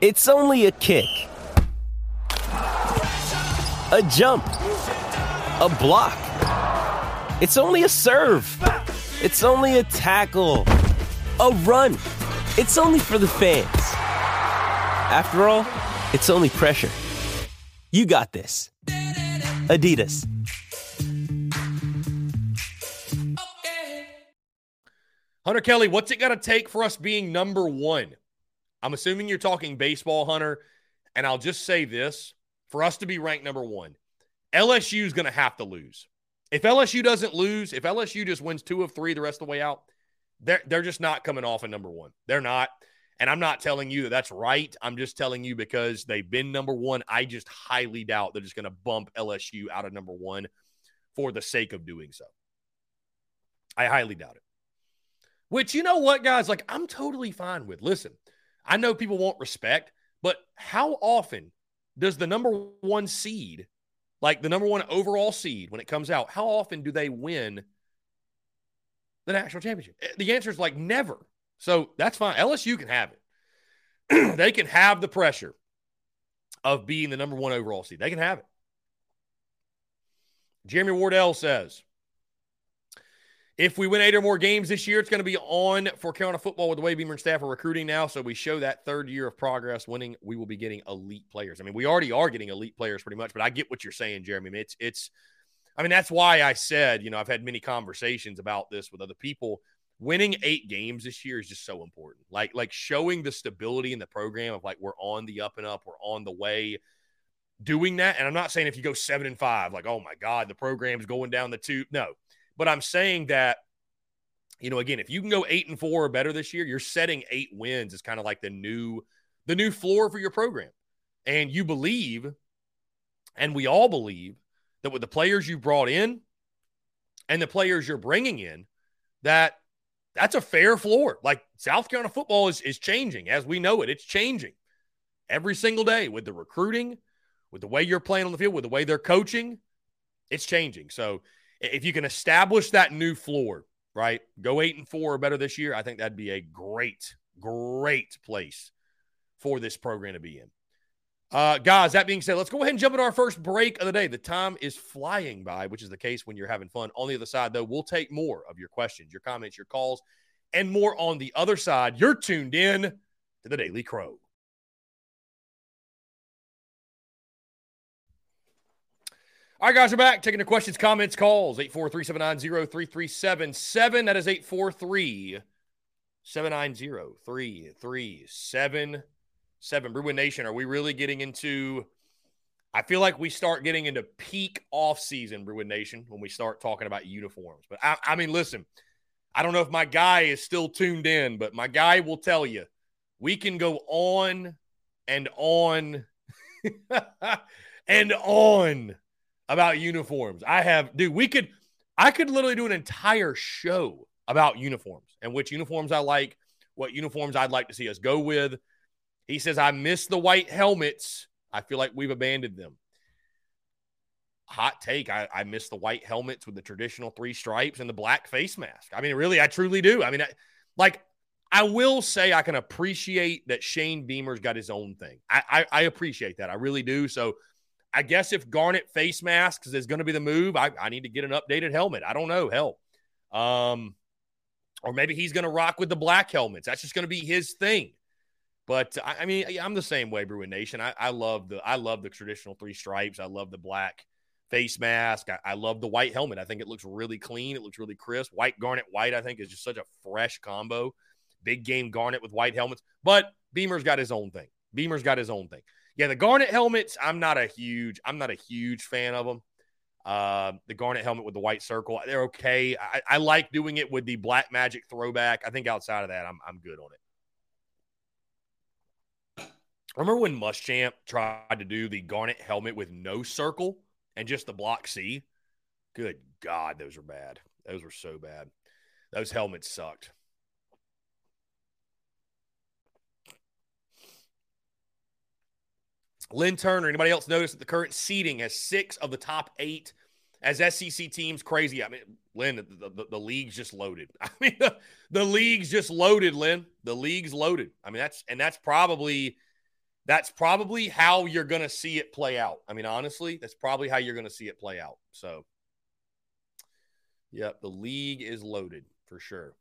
It's only a kick. A jump. A block. It's only a serve. It's only a tackle. A run. It's only for the fans. After all, it's only pressure. You got this. Adidas. Hunter Kelly, what's it gonna take for us being number one? I'm assuming you're talking baseball, Hunter, and I'll just say this. For us to be ranked number one, L S U is going to have to lose. If L S U doesn't lose, if L S U just wins two of three the rest of the way out, they're, they're just not coming off a number one. They're not. And I'm not telling you that that's right. I'm just telling you because they've been number one. I just highly doubt they're just going to bump L S U out of number one for the sake of doing so. I highly doubt it. Which, you know what, guys? Like, I'm totally fine with. Listen, I know people want respect, but how often does the number one seed, like the number one overall seed when it comes out, how often do they win the national championship? The answer is like never. So that's fine. L S U can have it. They can have the pressure of being the number one overall seed. They can have it. Jeremy Wardell says, if we win eight or more games this year, it's going to be on for Carolina football with the way Beamer and staff are recruiting now. So we show that third year of progress winning, we will be getting elite players. I mean, we already are getting elite players pretty much, but I get what you're saying, Jeremy. I mean, it's, it's, I mean, that's why I said, you know, I've had many conversations about this with other people. Winning eight games this year is just so important. Like, like showing the stability in the program of like, we're on the up and up, we're on the way. Doing that. And I'm not saying if you go seven and five, like, oh my God, the program's going down the tube. No. But I'm saying that, you know, again, if you can go eight and four or better this year, you're setting eight wins is kind of like the new, the new floor for your program. And you believe, and we all believe, that with the players you brought in and the players you're bringing in, that that's a fair floor. Like South Carolina football is, is changing as we know it. It's changing every single day with the recruiting, with the way you're playing on the field, with the way they're coaching. It's changing. So if you can establish that new floor, right, go eight and four or better this year, I think that'd be a great, great place for this program to be in. Uh, guys, that being said, let's go ahead and jump into our first break of the day. The time is flying by, which is the case when you're having fun. On the other side, though, we'll take more of your questions, your comments, your calls, and more on the other side. You're tuned in to The Daily Crow. All right, guys, we're back. Taking the questions, comments, calls, eight four three, seven nine zero, three three seven seven. That is eight four three, seven nine zero, three three seven seven. Bruin Nation, are we really getting into – I feel like we start getting into peak offseason, Bruin Nation, when we start talking about uniforms. But, I, I mean, listen, I don't know if my guy is still tuned in, but my guy will tell you, we can go on and on and on about uniforms. I have, dude, we could, I could literally do an entire show about uniforms and which uniforms I like, what uniforms I'd like to see us go with. He says, I miss the white helmets. I feel like we've abandoned them. Hot take. I, I miss the white helmets with the traditional three stripes and the black face mask. I mean, really, I truly do. I mean, I, like, I will say I can appreciate that Shane Beamer's got his own thing. I, I, I appreciate that. I really do. So, I guess if Garnet face masks is going to be the move, I, I need to get an updated helmet. I don't know. Hell. Um, or maybe he's going to rock with the black helmets. That's just going to be his thing. But, I, I mean, I'm the same way, Bruin Nation. I, I love the I love the traditional three stripes. I love the black face mask. I, I love the white helmet. I think it looks really clean. It looks really crisp. White, Garnet, white, I think, is just such a fresh combo. Big game Garnet with white helmets. But Beamer's got his own thing. Beamer's got his own thing. Yeah, the Garnet helmets, I'm not a huge, I'm not a huge fan of them. Uh, the Garnet helmet with the white circle, they're okay. I, I like doing it with the Black Magic throwback. I think outside of that, I'm I'm good on it. Remember when Muschamp tried to do the Garnet helmet with no circle and just the block C? Good God, those were bad. Those were so bad. Those helmets sucked. Lynn Turner, anybody else notice that the current seeding has six of the top eight as S E C teams? Crazy. I mean, Lynn, the, the, the league's just loaded. I mean, the, the league's just loaded, Lynn. The league's loaded. I mean, that's and that's probably that's probably how you're going to see it play out. I mean, honestly, that's probably how you're going to see it play out. So, Yep, the league is loaded for sure.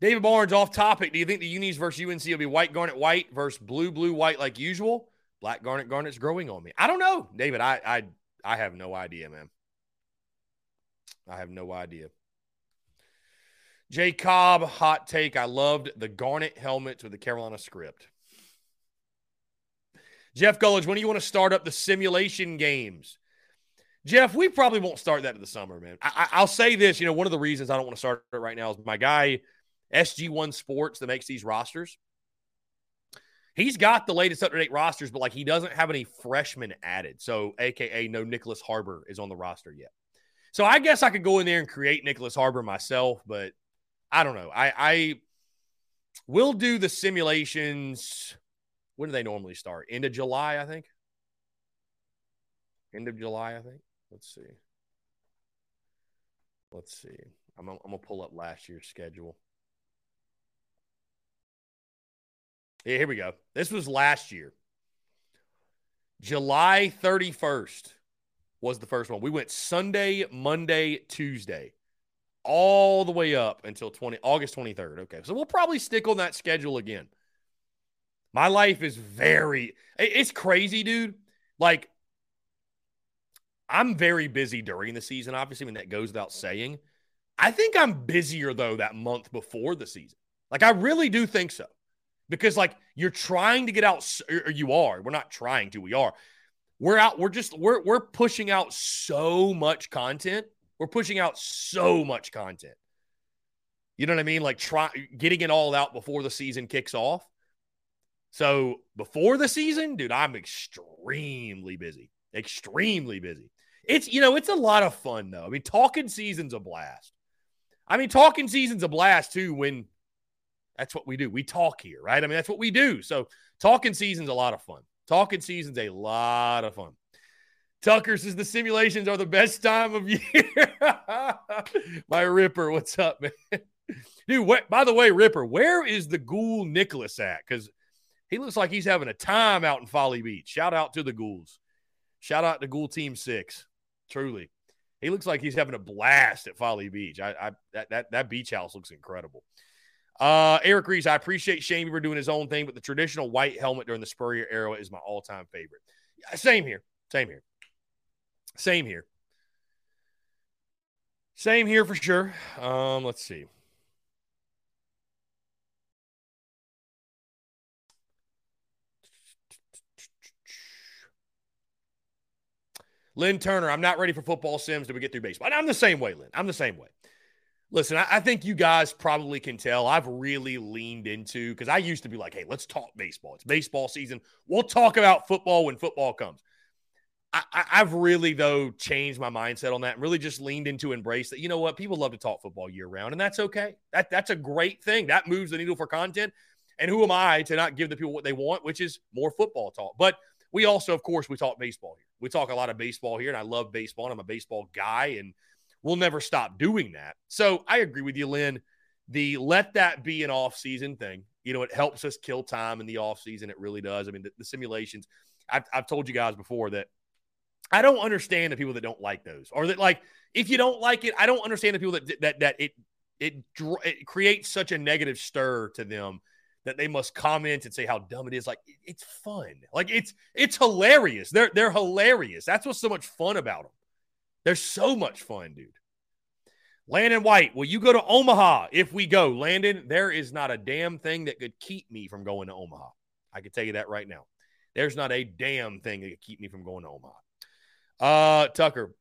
David Barnes, off topic. Do you think the unis versus U N C will be white, garnet, white versus blue, blue, white like usual? Black, garnet, garnet's growing on me. I don't know, David. I, I, I have no idea, man. I have no idea. Jay Cobb, hot take. I loved the garnet helmets with the Carolina script. Jeff Gullidge, when do you want to start up the simulation games? Jeff, we probably won't start that in the summer, man. I, I, I'll say this. You know, one of the reasons I don't want to start it right now is my guy, S G one Sports, that makes these rosters. He's got the latest up-to-date rosters, but, like, he doesn't have any freshmen added. So, a k a no Nicholas Harbor is on the roster yet. So, I guess I could go in there and create Nicholas Harbor myself, but I don't know. I, I will do the simulations. When do they normally start? End of July, I think. End of July, I think. Let's see. Let's see. I'm, I'm going to pull up last year's schedule. Yeah, here we go. This was last year. July thirty-first was the first one. We went Sunday, Monday, Tuesday, all the way up until August twenty-third. Okay, so we'll probably stick on that schedule again. My life is very – it's crazy, dude. Like, I'm very busy during the season, obviously, when that goes without saying. I think I'm busier, though, that month before the season. Like, I really do think so. Because, like, you're trying to get out – or you are. We're not trying to. We are. We're out – we're just – we're we're pushing out so much content. We're pushing out so much content. You know what I mean? Like, try, getting it all out before the season kicks off. So before the season, dude, I'm extremely busy, extremely busy. It's, you know, it's a lot of fun though. I mean, talking season's a blast. I mean, talking season's a blast too, when that's what we do. We talk here, right? I mean, that's what we do. So talking season's a lot of fun. Talking season's a lot of fun. Tucker says the simulations are the best time of year. My Ripper, what's up, man? Dude, what, by the way, Ripper, where is the Ghoul Nicholas at? Because he looks like he's having a time out in Folly Beach. Shout out to the Ghouls. Shout out to Ghoul Team six. Truly. He looks like he's having a blast at Folly Beach. I, I that, that that beach house looks incredible. Uh, Eric Reese, I appreciate Shane Beaver doing his own thing, but the traditional white helmet during the Spurrier era is my all-time favorite. Same here. Same here. Same here. Same here for sure. Um, let's see. Lynn Turner, I'm not ready for football sims till we get through baseball. And I'm the same way, Lynn. I'm the same way. Listen, I, I think you guys probably can tell I've really leaned into, because I used to be like, hey, let's talk baseball. It's baseball season. We'll talk about football when football comes. I, I, I've really, though, changed my mindset on that and really just leaned into embrace that, you know what, people love to talk football year-round, and that's okay. That That's a great thing. That moves the needle for content. And who am I to not give the people what they want, which is more football talk. But we also, of course, we talk baseball here. We talk a lot of baseball here, and I love baseball, and I'm a baseball guy, and we'll never stop doing that. So I agree with you, Lynn. The let that be an off-season thing. You know, it helps us kill time in the off-season. It really does. I mean, the, the simulations, I've, I've told you guys before that I don't understand the people that don't like those, or that, like, if you don't like it, I don't understand the people that that that it it, it creates such a negative stir to them that they must comment and say how dumb it is. Like, it's fun. Like, it's it's hilarious. They're they're hilarious. That's what's so much fun about them. They're so much fun, dude. Landon White, will you go to Omaha if we go? Landon, there is not a damn thing that could keep me from going to Omaha. I can tell you that right now. There's not a damn thing that could keep me from going to Omaha. Uh, Tucker,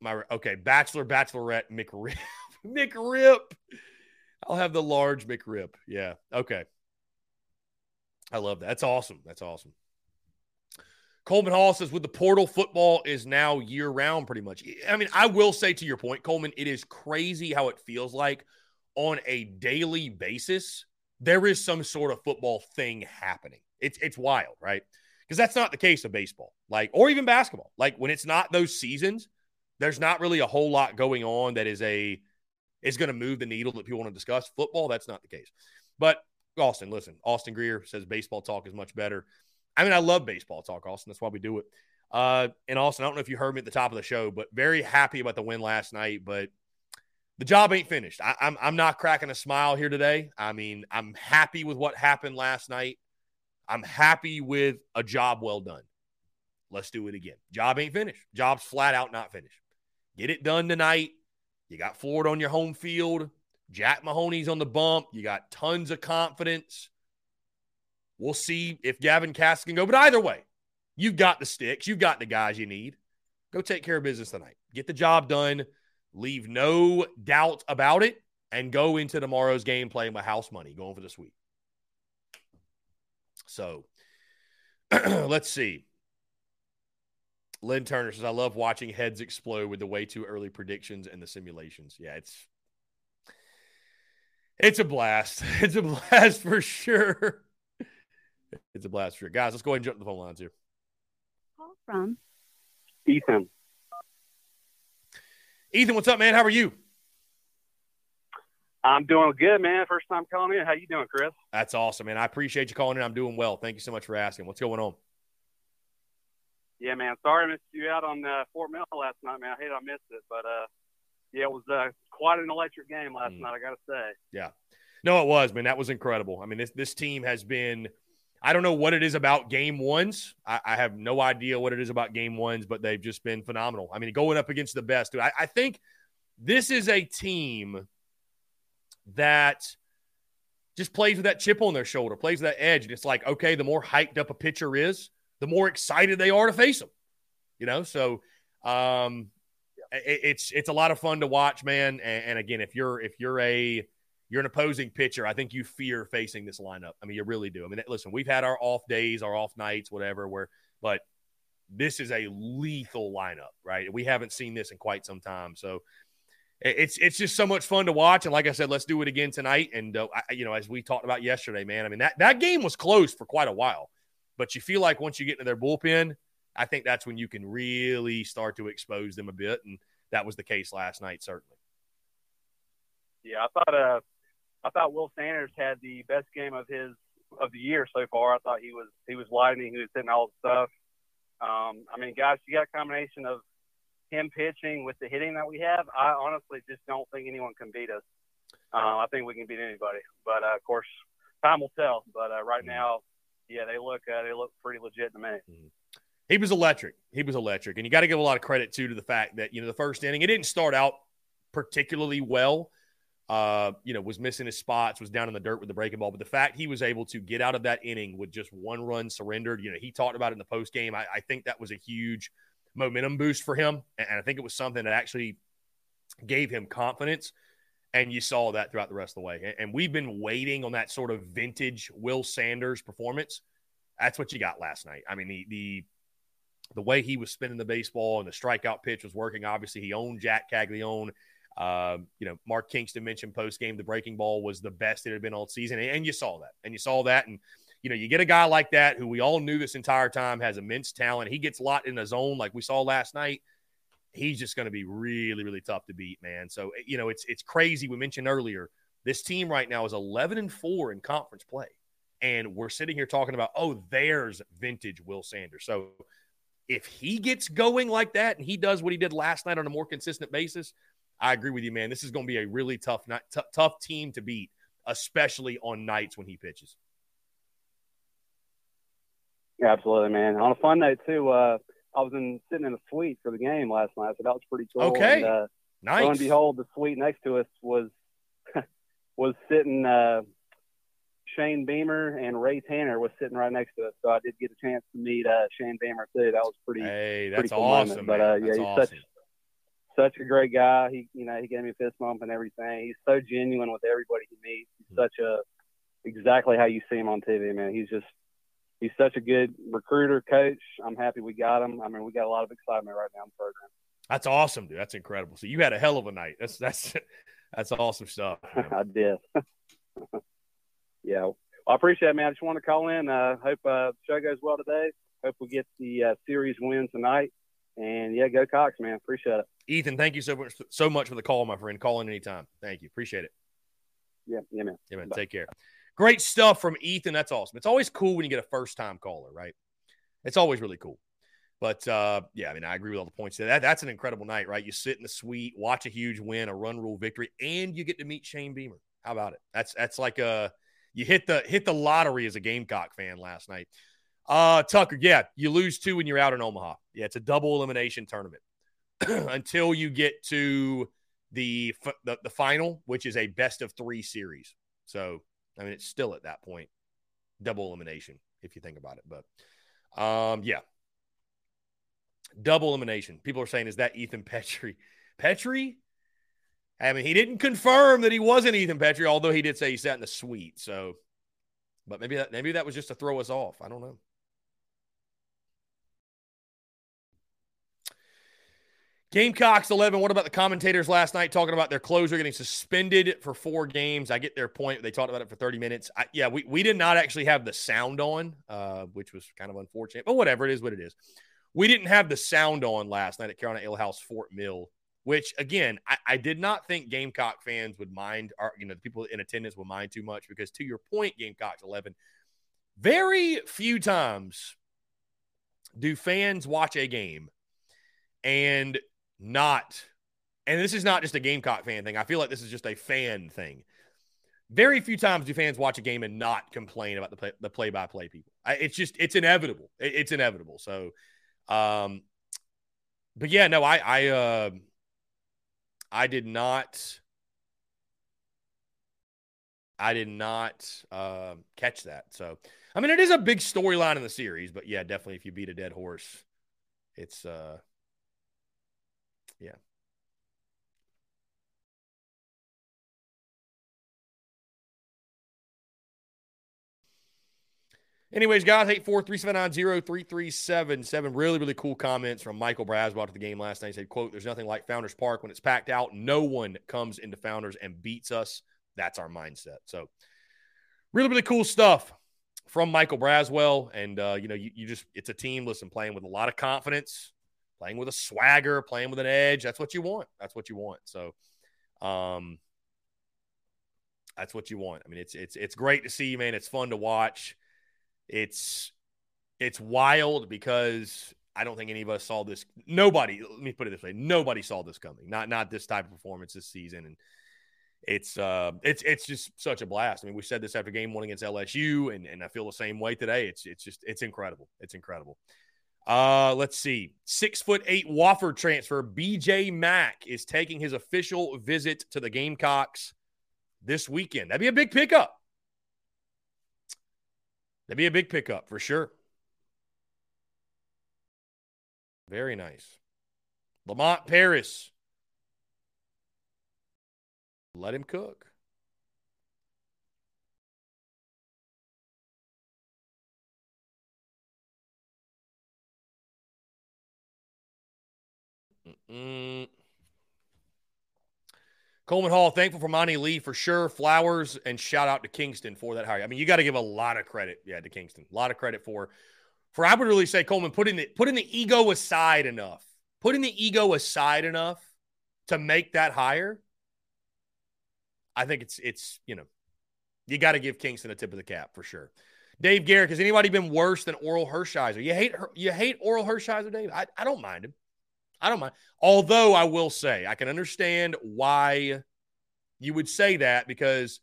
my okay, Bachelor, Bachelorette, McRib. McRib. I'll have the large McRib. Yeah. Okay. I love that. That's awesome. That's awesome. Coleman Hall says, with the portal, football is now year-round pretty much. I mean, I will say to your point, Coleman, it is crazy how it feels like on a daily basis there is some sort of football thing happening. It's it's wild, right? Because that's not the case of baseball, like, or even basketball. Like, when it's not those seasons, there's not really a whole lot going on that is a is going to move the needle that people want to discuss. Football, that's not the case. But Austin, listen, Austin Greer says baseball talk is much better. I mean, I love baseball talk, Austin. That's why we do it. Uh, and Austin, I don't know if you heard me at the top of the show, but very happy about the win last night, but the job ain't finished. I, I'm I'm not cracking a smile here today. I mean, I'm happy with what happened last night. I'm happy with a job well done. Let's do it again. Job ain't finished. Job's flat out not finished. Get it done tonight. You got Florida on your home field. Jack Mahoney's on the bump. You got tons of confidence. We'll see if Gavin Cass can go. But either way, you've got the sticks. You've got the guys you need. Go take care of business tonight. Get the job done. Leave no doubt about it. And go into tomorrow's game playing with house money. Going for the sweep. So, let's see. Lynn Turner says, I love watching heads explode with the way too early predictions and the simulations. Yeah, it's it's a blast. It's a blast for sure. It's a blast for sure. Guys, let's go ahead and jump to the phone lines here. Call from Ethan. Ethan, what's up, man? How are you? I'm doing good, man. First time calling in. How you doing, Chris? That's awesome, man. I appreciate you calling in. I'm doing well. Thank you so much for asking. What's going on? Yeah, man. Sorry I missed you out on uh, Fort Mill last night, man. I hate I missed it, but uh, yeah, it was uh, quite an electric game last mm. night. I gotta say. Yeah, no, it was, man. That was incredible. I mean, this this team has been. I don't know what it is about game ones. I, I have no idea what it is about game ones, but they've just been phenomenal. I mean, going up against the best. Dude, I, I think this is a team that just plays with that chip on their shoulder, plays with that edge, and it's like, okay, the more hyped up a pitcher is, the more excited they are to face them, you know? So um, it, it's, it's a lot of fun to watch, man. And, and again, if you're, if you're a, you're an opposing pitcher, I think you fear facing this lineup. I mean, you really do. I mean, listen, we've had our off days, our off nights, whatever, where, but this is a lethal lineup, right? We haven't seen this in quite some time. So it, it's, it's just so much fun to watch. And like I said, let's do it again tonight. And, uh, I, you know, as we talked about yesterday, man, I mean, that, that game was close for quite a while. But you feel like once you get into their bullpen, I think that's when you can really start to expose them a bit, and that was the case last night, certainly. Yeah, I thought uh, I thought Will Sanders had the best game of his of the year so far. I thought he was he was lightning, he was hitting all the stuff. Um, I mean, guys, you got a combination of him pitching with the hitting that we have. I honestly just don't think anyone can beat us. Uh, I think we can beat anybody, but uh, of course, time will tell. But uh, right mm-hmm. now. Yeah, they look uh, they look pretty legit in a minute. He was electric. He was electric. And you got to give a lot of credit, too, to the fact that, you know, the first inning, it didn't start out particularly well. Uh, you know, was missing his spots, was down in the dirt with the breaking ball. But the fact he was able to get out of that inning with just one run surrendered, you know, he talked about it in the postgame. I, I think that was a huge momentum boost for him. And I think it was something that actually gave him confidence. And you saw that throughout the rest of the way. And we've been waiting on that sort of vintage Will Sanders performance. That's what you got last night. I mean, the the, the way he was spinning the baseball and the strikeout pitch was working. Obviously, he owned Jack Caglione. Um, you know, Mark Kingston mentioned post-game the breaking ball was the best it had been all season. And, and you saw that. And you saw that. And, you know, you get a guy like that who we all knew this entire time has immense talent. He gets locked in the zone like we saw last night. He's just going to be really, really tough to beat, man. So, you know, it's it's crazy. We mentioned earlier, this team right now is eleven and four in conference play. And we're sitting here talking about, oh, there's vintage Will Sanders. So if he gets going like that and he does what he did last night on a more consistent basis, I agree with you, man. This is going to be a really tough, not t- tough team to beat, especially on nights when he pitches. Yeah, absolutely, man. On a fun night, too, uh, I was in sitting in a suite for the game last night, so that was pretty cool. Okay, and, uh, nice. Lo and behold, the suite next to us was was sitting. Uh, Shane Beamer and Ray Tanner was sitting right next to us, so I did get a chance to meet uh, Shane Beamer too. That was pretty. Hey, that's pretty cool awesome. Moment. But uh, yeah, that's he's awesome. such such a great guy. He you know he gave me a fist bump and everything. He's so genuine with everybody he meets. He's mm-hmm. such a exactly how you see him on T V, man. He's just. He's such a good recruiter, coach. I'm happy we got him. I mean, we got a lot of excitement right now in the program. That's awesome, dude. That's incredible. So you had a hell of a night. That's that's that's awesome stuff. I did. yeah. Well, I appreciate it, man. I just wanted to call in. I uh, hope uh, the show goes well today. Hope we get the uh, series win tonight. And, yeah, go Cox, man. Appreciate it. Ethan, thank you so much, so much for the call, my friend. Call in anytime. Thank you. Appreciate it. Yeah, yeah, man. Yeah, man. Bye. Take care. Great stuff from Ethan. That's awesome. It's always cool when you get a first-time caller, right? It's always really cool. But, uh, yeah, I mean, I agree with all the points. That That's an incredible night, right? You sit in the suite, watch a huge win, a run rule victory, and you get to meet Shane Beamer. How about it? That's that's like a you hit the hit the lottery as a Gamecock fan last night. Uh, Tucker, yeah, you lose two when you're out in Omaha. Yeah, it's a double elimination tournament until you get to the, the the final, which is a best of three series. So, I mean, it's still at that point double elimination if you think about it. But, um, yeah. Double elimination. People are saying, is that Ethan Petrie? Petrie? I mean, he didn't confirm that he wasn't Ethan Petrie, although he did say he sat in the suite. So, but maybe that, maybe that was just to throw us off. I don't know. Gamecocks eleven. What about the commentators last night talking about their closer getting suspended for four games? I get their point. They talked about it for thirty minutes. I, yeah, we, we did not actually have the sound on, uh, which was kind of unfortunate, but whatever. It is what it is. We didn't have the sound on last night at Carolina Alehouse, Fort Mill, which, again, I, I did not think Gamecock fans would mind, or, you know, the people in attendance would mind too much because, to your point, Gamecocks eleven, very few times do fans watch a game and not, and this is not just a Gamecock fan thing. I feel like this is just a fan thing. Very few times do fans watch a game and not complain about the play, the play-by-play people. I, it's just, it's inevitable. It, it's inevitable. So, Um, but yeah, no, I, I, uh, I did not, I did not, uh, catch that. So, I mean, it is a big storyline in the series, but yeah, definitely if you beat a dead horse, it's, uh, yeah. Anyways, guys, eight four three seven nine zero three three seven seven. Really, really cool comments from Michael Braswell after the game last night. He said, quote, there's nothing like Founders Park when it's packed out. No one comes into Founders and beats us. That's our mindset. So really, really cool stuff from Michael Braswell. And, uh, you know, you, you just it's a team, listen, playing with a lot of confidence, playing with a swagger, playing with an edge. That's what you want. That's what you want. So, um, that's what you want. I mean, it's it's it's great to see, man. It's fun to watch. It's it's wild because I don't think any of us saw this. Nobody, let me put it this way, nobody saw this coming. Not not this type of performance this season. And it's uh, it's it's just such a blast. I mean, we said this after game one against L S U, and, and I feel the same way today. It's it's just it's incredible. It's incredible. Uh, let's see. Six foot eight Wofford transfer B J Mack is taking his official visit to the Gamecocks this weekend. That'd be a big pickup. That'd be a big pickup for sure. Very nice. Lamont Paris. Let him cook. Mm-mm. Coleman Hall, thankful for Monty Lee for sure. Flowers and shout out to Kingston for that hire. I mean, you got to give a lot of credit, yeah, to Kingston. A lot of credit for, for I would really say Coleman putting the putting the ego aside enough, putting the ego aside enough to make that hire. I think it's it's you know, you got to give Kingston a tip of the cap for sure. Dave Garrick, has anybody been worse than Oral Hershiser? You hate you hate Oral Hershiser, Dave? I, I don't mind him. I don't mind. Although I will say, I can understand why you would say that because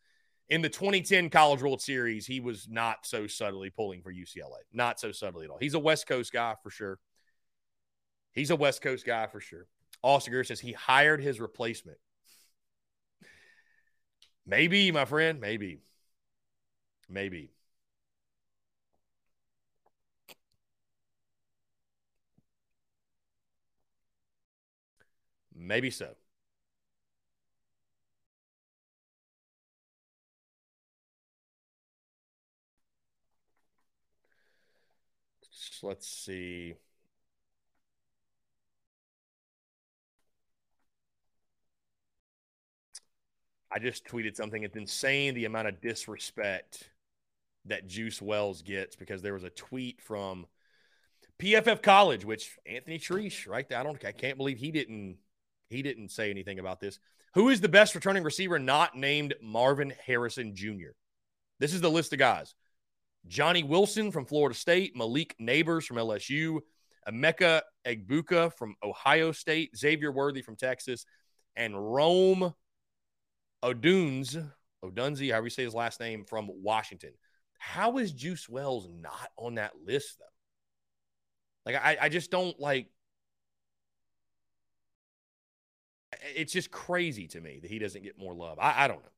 in the twenty ten College World Series, he was not so subtly pulling for U C L A. Not so subtly at all. He's a West Coast guy for sure. He's a West Coast guy for sure. Ossiger says he hired his replacement. Maybe, my friend, maybe. Maybe. Maybe so. Let's see. I just tweeted something. It's insane the amount of disrespect that Juice Wells gets because there was a tweet from P F F College, which Anthony Treesh, right? I don't. I can't believe he didn't. He didn't say anything about this. Who is the best returning receiver not named Marvin Harrison Junior? This is the list of guys. Johnny Wilson from Florida State, Malik Neighbors from L S U, Emeka Egbuka from Ohio State, Xavier Worthy from Texas, and Rome Odunze, Odunze, however you say his last name, from Washington. How is Juice Wells not on that list, though? Like, I, I just don't, like, it's just crazy to me that he doesn't get more love. I, I don't know.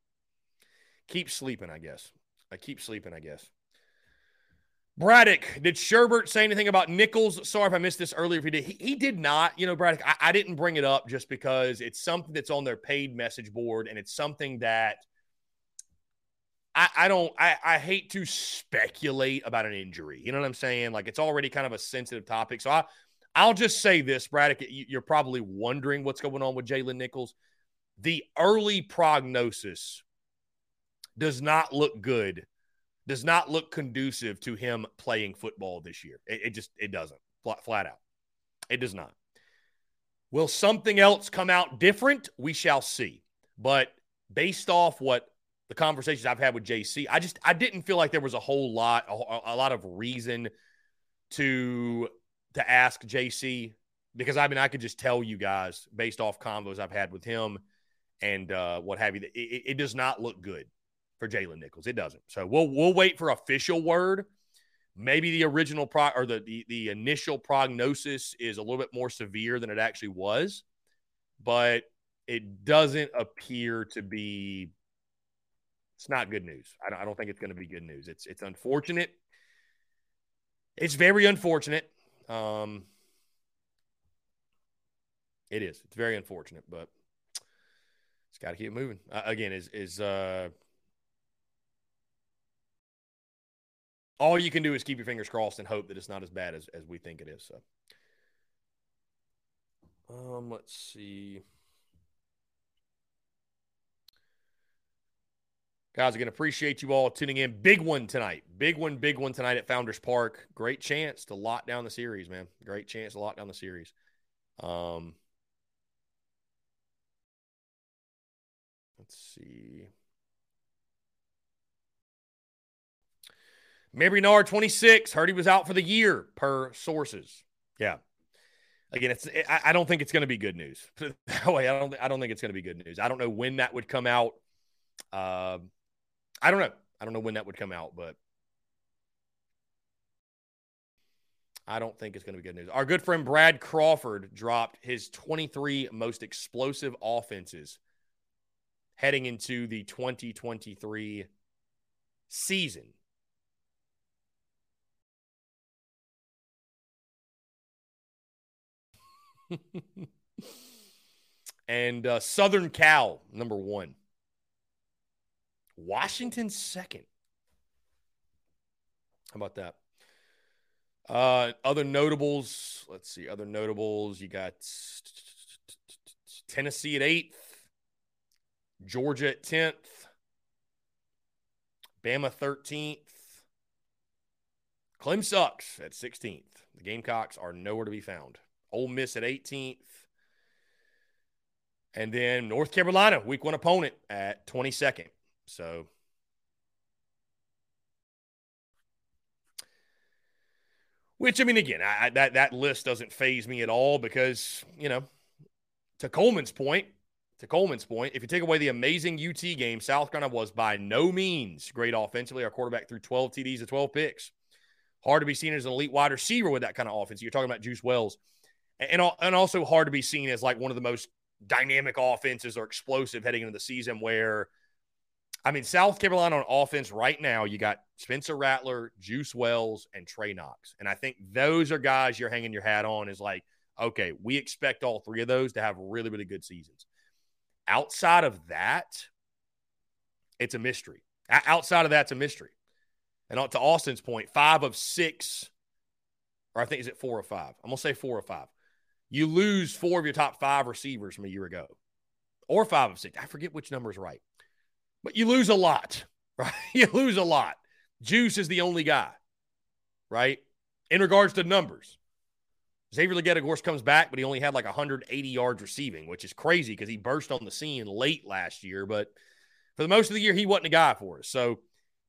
Keep sleeping, I guess. I keep sleeping, I guess. Braddock, did Sherbert say anything about Nichols? Sorry if I missed this earlier. If he did, he, he did not. You know, Braddock, I, I didn't bring it up just because it's something that's on their paid message board, and it's something that I, I don't I, – I hate to speculate about an injury. You know what I'm saying? Like, it's already kind of a sensitive topic. So I, I'll just say this, Braddock. You're probably wondering what's going on with Jalen Nichols. The early prognosis does not look good. Does not look conducive to him playing football this year. It, it just, it doesn't. Flat, flat out. It does not. Will something else come out different? We shall see. But based off what the conversations I've had with J C, I just, I didn't feel like there was a whole lot, a, a lot of reason to, to ask J C, because I mean, I could just tell you guys based off combos I've had with him and uh, what have you, it, it, it does not look good for Jalen Nichols. It doesn't. So we'll we'll wait for official word. Maybe the original pro or the, the the initial prognosis is a little bit more severe than it actually was, but it doesn't appear to be. It's not good news. I don't I don't think it's going to be good news. It's it's unfortunate. It's very unfortunate. Um, it is. It's very unfortunate, but it's got to keep moving. Uh, again, is is uh. All you can do is keep your fingers crossed and hope that it's not as bad as, as we think it is. So, um, let's see. Guys, again, appreciate you all tuning in. Big one tonight. Big one, big one tonight at Founders Park. Great chance to lock down the series, man. Great chance to lock down the series. Um, let's see. Mabinard, twenty-six, heard he was out for the year, per sources. Yeah. Again, it's. It, I don't think it's going to be good news. That way, I don't. I don't think it's going to be good news. I don't know when that would come out. Uh, I don't know. I don't know when that would come out, but I don't think it's going to be good news. Our good friend Brad Crawford dropped his twenty-three most explosive offenses heading into the twenty twenty-three season. and uh, Southern Cal, number one. Washington, second. How about that? Uh, other notables. Let's see. Other notables. You got Tennessee at eighth. Georgia at tenth. Bama, thirteenth. Clem sucks at sixteenth. The Gamecocks are nowhere to be found. Ole Miss at eighteenth. And then North Carolina, week one opponent, at twenty-second. So which, I mean, again, I, that, that list doesn't faze me at all because, you know, to Coleman's point, to Coleman's point, if you take away the amazing U T game, South Carolina was by no means great offensively. Our quarterback threw twelve T Ds and twelve picks. Hard to be seen as an elite wide receiver with that kind of offense. You're talking about Juice Wells. And and also hard to be seen as like one of the most dynamic offenses or explosive heading into the season where, I mean, South Carolina on offense right now, you got Spencer Rattler, Juice Wells, and Trey Knox. And I think those are guys you're hanging your hat on is like, okay, we expect all three of those to have really, really good seasons. Outside of that, it's a mystery. Outside of that, it's a mystery. And to Austin's point, five of six, or I think is it four or five? I'm going to say four or five. You lose four of your top five receivers from a year ago, or five of six. I forget which number is right. But you lose a lot, right? You lose a lot. Juice is the only guy, right? In regards to numbers. Xavier Legette, of course, comes back, but he only had like one hundred eighty yards receiving, which is crazy because he burst on the scene late last year. But for the most of the year, he wasn't a guy for us. So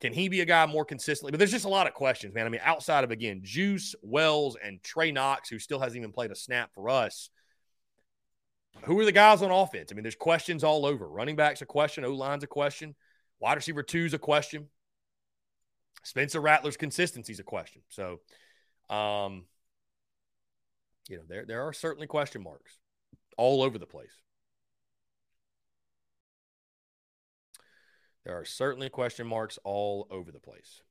Can he be a guy more consistently? But there's just a lot of questions, man. I mean, outside of, again, Juice, Wells, and Trey Knox, who still hasn't even played a snap for us, who are the guys on offense? I mean, there's questions all over. Running back's a question. O-line's a question. Wide receiver two's a question. Spencer Rattler's consistency's a question. So, um, you know, there, there are certainly question marks all over the place. There are certainly question marks all over the place.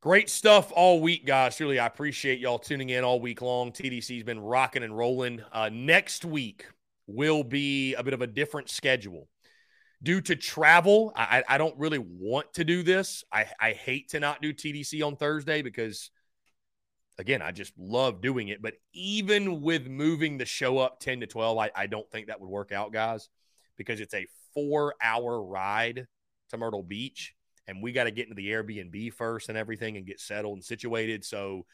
Great stuff all week, guys. Truly, I appreciate y'all tuning in all week long. T D C's been rocking and rolling. Uh, next week will be a bit of a different schedule. Due to travel, I, I don't really want to do this. I, I hate to not do T D C on Thursday because, again, I just love doing it. But even with moving the show up ten to twelve, I, I don't think that would work out, guys, because it's a four-hour ride to Myrtle Beach, and we got to get into the Airbnb first and everything and get settled and situated. So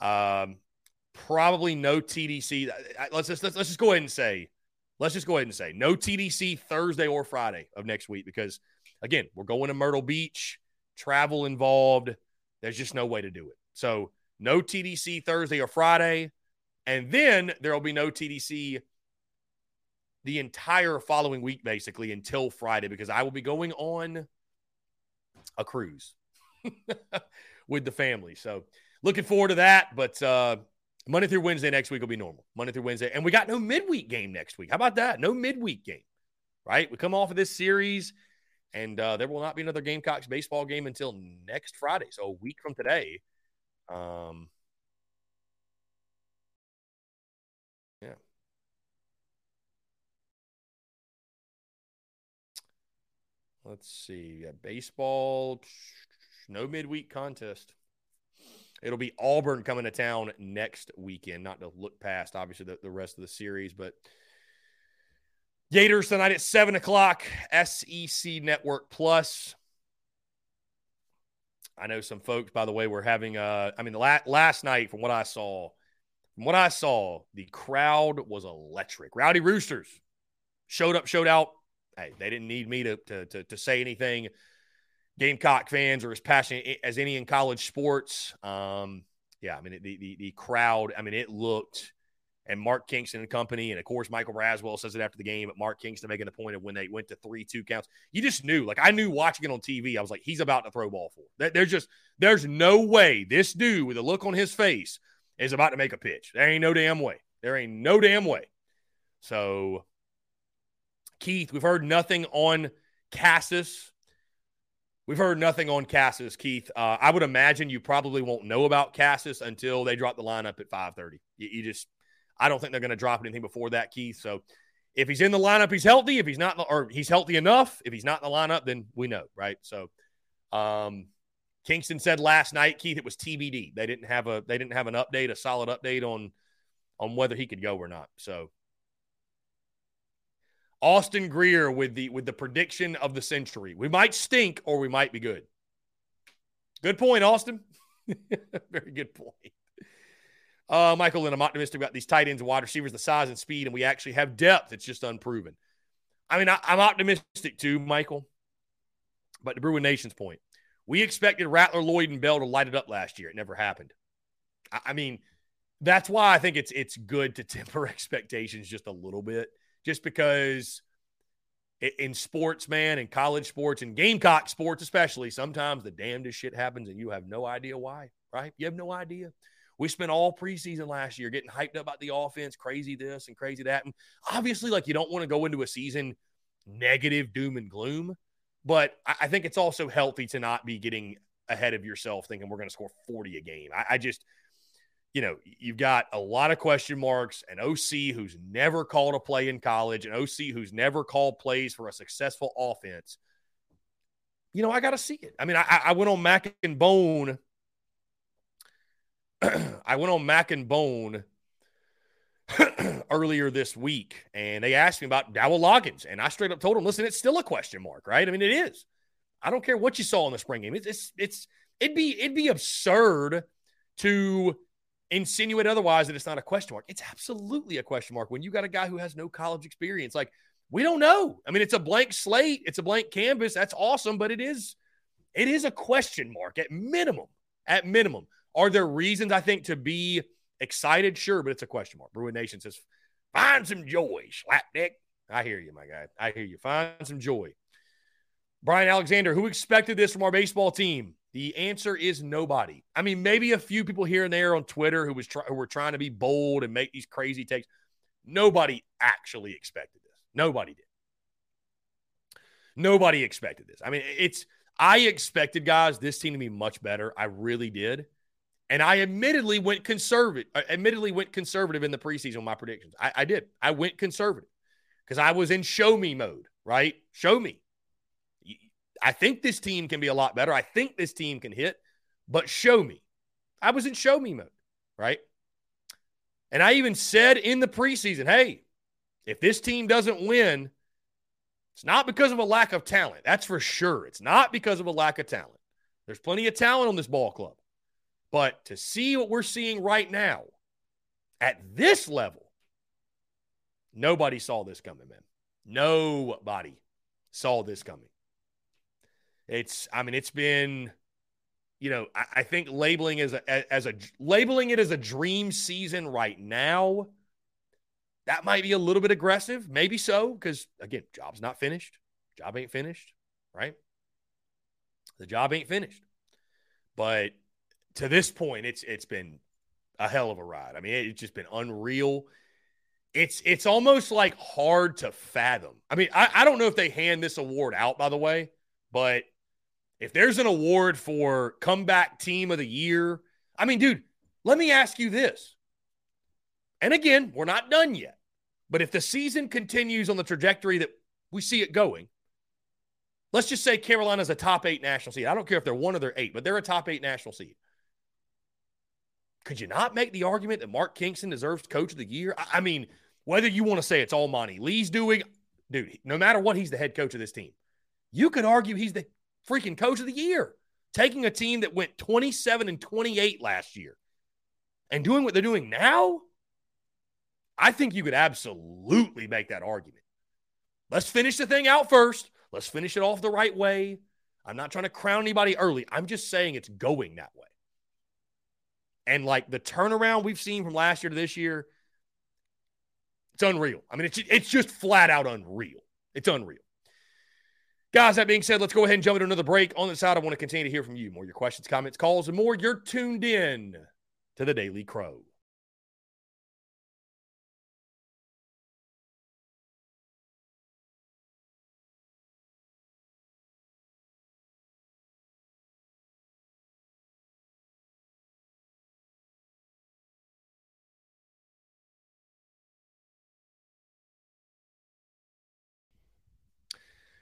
um, probably no T D C. Let's just, let's, let's just go ahead and say, let's just go ahead and say no T D C Thursday or Friday of next week because, again, we're going to Myrtle Beach, travel involved. There's just no way to do it. So no T D C Thursday or Friday, and then there will be no T D C the entire following week basically until Friday because I will be going on a cruise with the family. So looking forward to that, but uh, Monday through Wednesday next week will be normal. Monday through Wednesday. And we got no midweek game next week. How about that? No midweek game, right? We come off of this series, and uh, there will not be another Gamecocks baseball game until next Friday. So a week from today. Um, yeah. Let's see. Yeah, baseball, no midweek contest. It'll be Auburn coming to town next weekend. Not to look past, obviously, the, the rest of the series, but Gators tonight at seven o'clock, S E C Network Plus. I know some folks, by the way, were having uh, – I mean, la- last night, from what I saw, from what I saw, the crowd was electric. Rowdy Roosters showed up, showed out. Hey, they didn't need me to to to, to say anything. Gamecock fans are as passionate as any in college sports. Um, yeah, I mean, the, the, the crowd, I mean, it looked – and Mark Kingston and company, and, of course, Michael Braswell says it after the game, but Mark Kingston making the point of when they went to three two counts. You just knew. Like, I knew watching it on T V, I was like, he's about to throw ball four. There's just – there's no way this dude with a look on his face is about to make a pitch. There ain't no damn way. There ain't no damn way. So, Keith, we've heard nothing on Cassis. We've heard nothing on Cassis, Keith. Uh, I would imagine you probably won't know about Cassis until they drop the lineup at five thirty. You, you just – I don't think they're going to drop anything before that, Keith. So if he's in the lineup, he's healthy. If he's not, or he's healthy enough, if he's not in the lineup, then we know, right? So um, Kingston said last night, Keith, it was T B D. They didn't have a, they didn't have an update, a solid update on, on whether he could go or not. So Austin Greer with the, with the prediction of the century, we might stink or we might be good. Good point, Austin. Very good point. Uh, Michael, and I'm optimistic about these tight ends and wide receivers, the size and speed, and we actually have depth. It's just unproven. I mean, I, I'm optimistic too, Michael. But to Bruin Nation's point, we expected Rattler, Lloyd, and Bell to light it up last year. It never happened. I, I mean, that's why I think it's it's good to temper expectations just a little bit, just because it, in sports, man, in college sports, and Gamecock sports especially, sometimes the damnedest shit happens and you have no idea why, right? You have no idea. We spent all preseason last year getting hyped up about the offense, crazy this and crazy that. And obviously, like, you don't want to go into a season negative, doom and gloom. But I think it's also healthy to not be getting ahead of yourself thinking we're going to score forty a game. I, I just, you know, you've got a lot of question marks, an O C who's never called a play in college, an O C who's never called plays for a successful offense. You know, I got to see it. I mean, I, I went on Mac and Bone. I went on Mac and Bone earlier this week, and they asked me about Dowell Loggins, and I straight up told them, listen, it's still a question mark, right? I mean, it is. I don't care what you saw in the spring game. It's, it's, it's it'd be, it'd be absurd to insinuate otherwise that it's not a question mark. It's absolutely a question mark when you got a guy who has no college experience. Like, we don't know. I mean, it's a blank slate. It's a blank canvas. That's awesome, but it is, it is a question mark at minimum. At minimum. Are there reasons, I think, to be excited? Sure, but it's a question mark. Bruin Nation says, find some joy, slapdick. I hear you, my guy. I hear you. Find some joy. Brian Alexander, who expected this from our baseball team? The answer is nobody. I mean, maybe a few people here and there on Twitter who was try- who were trying to be bold and make these crazy takes. Nobody actually expected this. Nobody did. Nobody expected this. I mean, it's I expected, guys, this team to be much better. I really did. And I admittedly went conservative, admittedly went conservative in the preseason with my predictions. I, I did. I went conservative because I was in show me mode, right? Show me. I think this team can be a lot better. I think this team can hit, but show me. I was in show me mode, right? And I even said in the preseason, hey, if this team doesn't win, it's not because of a lack of talent. That's for sure. It's not because of a lack of talent. There's plenty of talent on this ball club. But to see what we're seeing right now at this level, nobody saw this coming, man. Nobody saw this coming. It's, I mean, it's been, you know, I, I think labeling as a, as a, labeling it as a dream season right now, that might be a little bit aggressive. Maybe so, because, again, job's not finished. Job ain't finished, right? The job ain't finished. But to this point, it's it's been a hell of a ride. I mean, it's just been unreal. It's it's almost like hard to fathom. I mean, I, I don't know if they hand this award out, by the way, but if there's an award for comeback team of the year, I mean, dude, let me ask you this. And again, we're not done yet. But if the season continues on the trajectory that we see it going, let's just say Carolina's a top eight national seed. I don't care if they're one or they're eight, but they're a top eight national seed. Could you not make the argument that Mark Kingston deserves Coach of the Year? I mean, whether you want to say it's all Monty Lee's doing, dude, no matter what, he's the head coach of this team. You could argue he's the freaking Coach of the Year, taking a team that went twenty-seven and twenty-eight last year and doing what they're doing now. I think you could absolutely make that argument. Let's finish the thing out first. Let's finish it off the right way. I'm not trying to crown anybody early. I'm just saying it's going that way. And, like, the turnaround we've seen from last year to this year, it's unreal. I mean, it's, it's just flat out unreal. It's unreal. Guys, that being said, let's go ahead and jump into another break. On the side, I want to continue to hear from you. More your questions, comments, calls, and more. You're tuned in to The Daily Crow.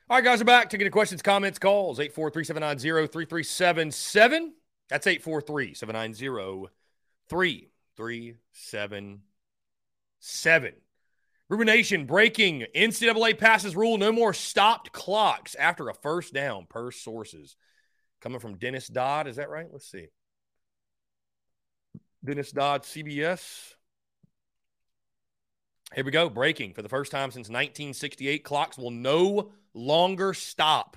All right, guys, we're back. Taking the questions, comments, calls, eight four three, seven nine zero, three three seven seven. That's eight four three, seven nine zero, three three seven seven. Reuben Nation breaking N C double A passes rule. No more stopped clocks after a first down per sources. Coming from Dennis Dodd. Is that right? Let's see. Dennis Dodd, C B S. Here we go. Breaking. For the first time since nineteen sixty-eight, clocks will no longer stop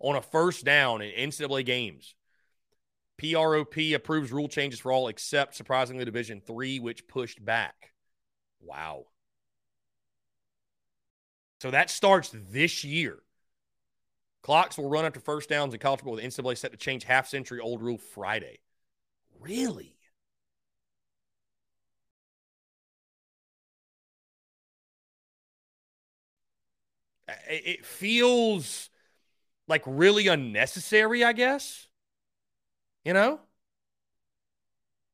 on a first down in N C double A games. P R O P approves rule changes for all except, surprisingly, Division three, which pushed back. Wow. So that starts this year. Clocks will run after first downs in college football with N C double A set to change half-century-old rule Friday. Really? It feels like really unnecessary, I guess. You know?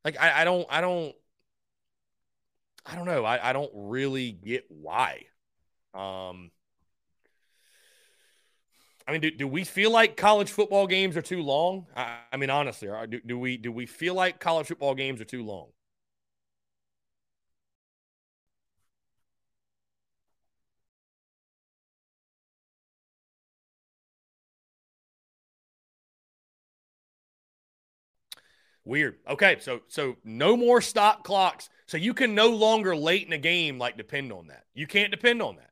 Like, I, I don't, I don't, I don't know. I, I don't really get why. Um, I mean, do, do we feel like college football games are too long? I, I mean, honestly, do, do we, do we feel like college football games are too long? Weird. Okay, so so no more stop clocks. So you can no longer late in a game, like, depend on that. You can't depend on that.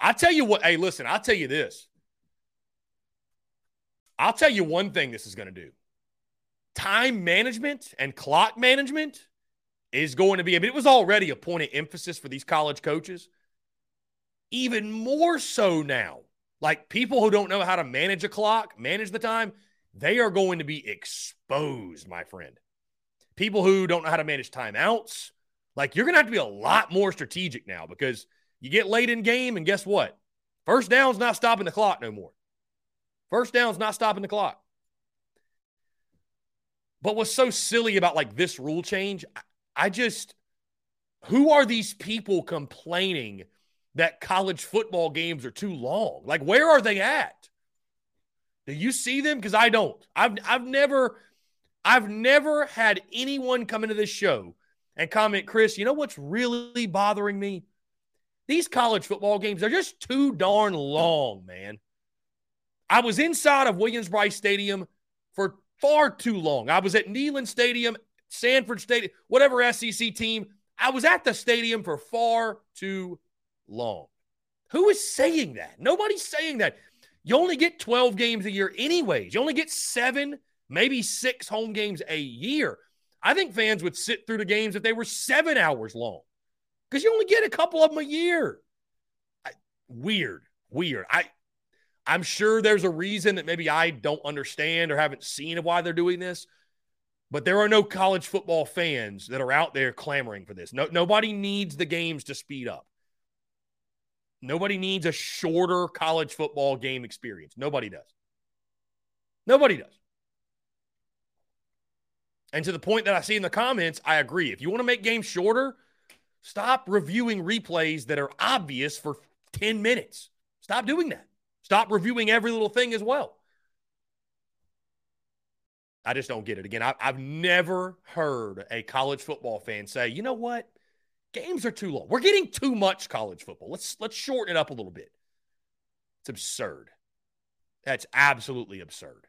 I tell you what, hey, listen, I'll tell you this. I'll tell you one thing this is going to do. Time management and clock management is going to be, I mean, it was already a point of emphasis for these college coaches. Even more so now. Like, people who don't know how to manage a clock, manage the time, they are going to be exposed, my friend. People who don't know how to manage timeouts, like, you're going to have to be a lot more strategic now, because you get late in game, and guess what? First down's not stopping the clock no more. First down's not stopping the clock. But what's so silly about, like, this rule change, I, I just, who are these people complaining that college football games are too long? Like, where are they at? Do you see them? Because I don't. I've I've never, I've never had anyone come into this show and comment, Chris, you know what's really bothering me? These college football games are just too darn long, man. I was inside of Williams-Brice Stadium for far too long. I was at Neyland Stadium, Sanford Stadium, whatever S E C team. I was at the stadium for far too long. Who is saying that? Nobody's saying that. You only get twelve games a year anyways. You only get seven, maybe six home games a year. I think fans would sit through the games if they were seven hours long, because you only get a couple of them a year. I, weird, weird. I, I'm sure there's a reason that maybe I don't understand or haven't seen of why they're doing this, but there are no college football fans that are out there clamoring for this. No, nobody needs the games to speed up. Nobody needs a shorter college football game experience. Nobody does. Nobody does. And to the point that I see in the comments, I agree. If you want to make games shorter, stop reviewing replays that are obvious for ten minutes. Stop doing that. Stop reviewing every little thing as well. I just don't get it. Again, I, I've never heard a college football fan say, you know what? Games are too long. We're getting too much college football. Let's let's shorten it up a little bit. It's absurd. That's absolutely absurd.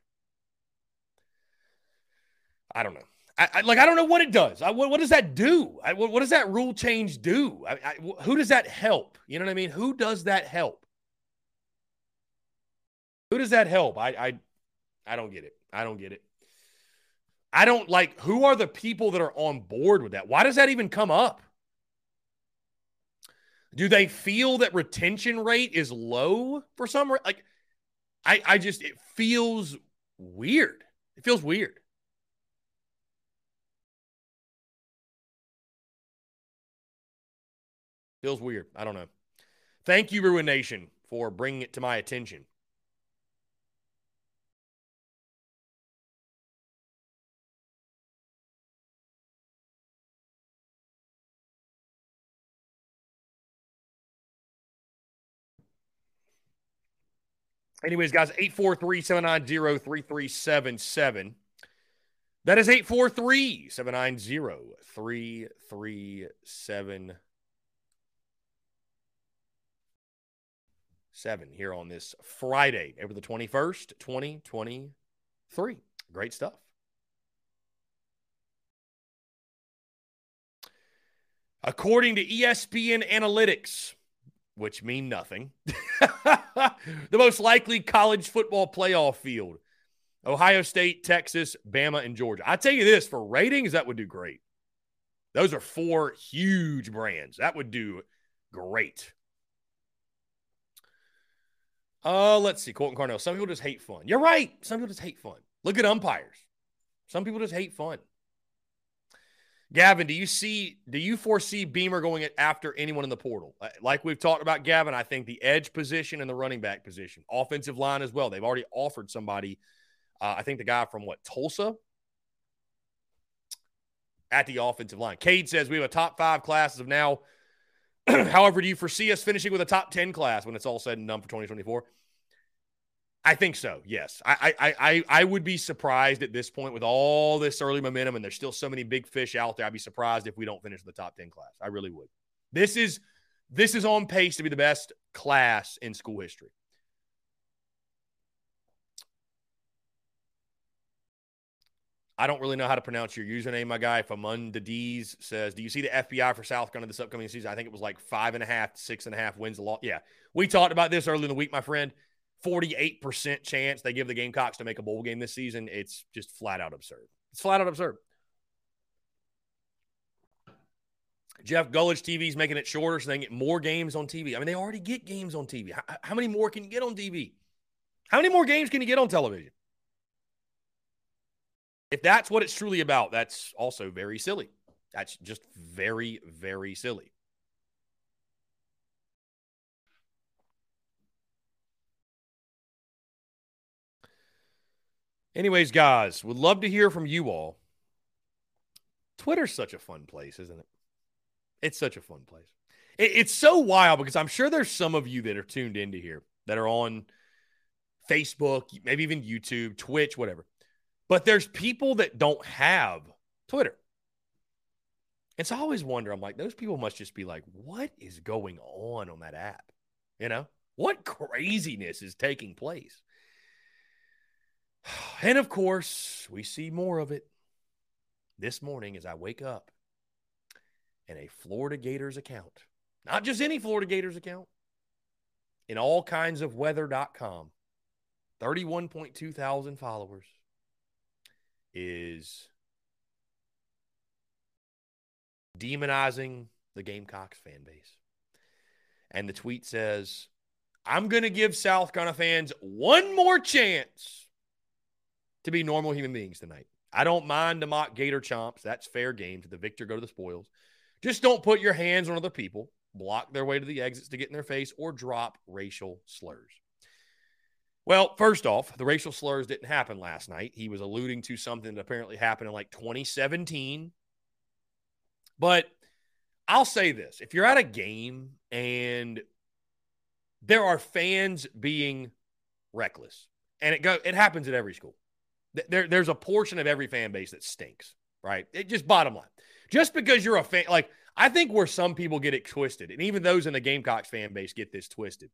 I don't know. I, I like. I don't know what it does. I, what, what does that do? I, what, what does that rule change do? I, I, who does that help? You know what I mean? Who does that help? Who does that help? I I, I don't get it. I don't get it. I don't like. Who are the people that are on board with that? Why does that even come up? Do they feel that retention rate is low for some reason? Like, I, I just, it feels weird. It feels weird. Feels weird. I don't know. Thank you, Ruin Nation, for bringing it to my attention. Anyways, guys, eight four three, seven nine zero, three three seven seven. That is eight four three, seven nine zero, three three seven seven here on this Friday, April the twenty-first, twenty twenty-three. Great stuff. According to E S P N Analytics, which mean nothing, the most likely college football playoff field: Ohio State, Texas, Bama, and Georgia. I tell you this, for ratings, that would do great. Those are four huge brands. That would do great. Uh, let's see, Colton Carnell. Some people just hate fun. You're right. Some people just hate fun. Look at umpires. Some people just hate fun. Gavin, do you see, do you foresee Beamer going after anyone in the portal? Like we've talked about, Gavin, I think the edge position and the running back position, offensive line as well. They've already offered somebody, uh, I think the guy from, what, Tulsa? At the offensive line. Cade says we have a top five class as of now. However, do you foresee us finishing with a top ten class when it's all said and done for twenty twenty-four? I think so, yes. I, I I I would be surprised at this point with all this early momentum, and there's still so many big fish out there. I'd be surprised if we don't finish the top ten class. I really would. This is this is on pace to be the best class in school history. I don't really know how to pronounce your username, my guy. Famun Dadiz says, do you see the F B I for South Carolina this upcoming season? I think it was like five and a half, six and a half wins a lot. Yeah, we talked about this earlier in the week, my friend. forty-eight percent chance they give the Gamecocks to make a bowl game this season. It's just flat out absurd. It's flat out absurd. Jeff Gullidge T V is making it shorter so they can get more games on T V. I mean, they already get games on T V. How, how many more can you get on T V? How many more games can you get on television? If that's what it's truly about, that's also very silly. That's just very, very silly. Anyways, guys, would love to hear from you all. Twitter's such a fun place, isn't it? It's such a fun place. It, it's so wild because I'm sure there's some of you that are tuned into here that are on Facebook, maybe even YouTube, Twitch, whatever. But there's people that don't have Twitter. And so I always wonder, I'm like, those people must just be like, what is going on on that app? You know, what craziness is taking place? And of course, we see more of it this morning as I wake up and a Florida Gators account, not just any Florida Gators account, in all kinds of weather dot com, thirty-one point two thousand followers, is demonizing the Gamecocks fan base. And the tweet says, I'm going to give South Carolina fans one more chance to be normal human beings tonight. I don't mind the mock Gator chomps. That's fair game. To the victor go to the spoils. Just don't put your hands on other people, block their way to the exits to get in their face, or drop racial slurs. Well, first off, the racial slurs didn't happen last night. He was alluding to something that apparently happened in like twenty seventeen. But I'll say this. If you're at a game and there are fans being reckless, and it go, it happens at every school. There, there's a portion of every fan base that stinks, right? It just bottom line. Just because you're a fan, like I think where some people get it twisted, and even those in the Gamecocks fan base get this twisted,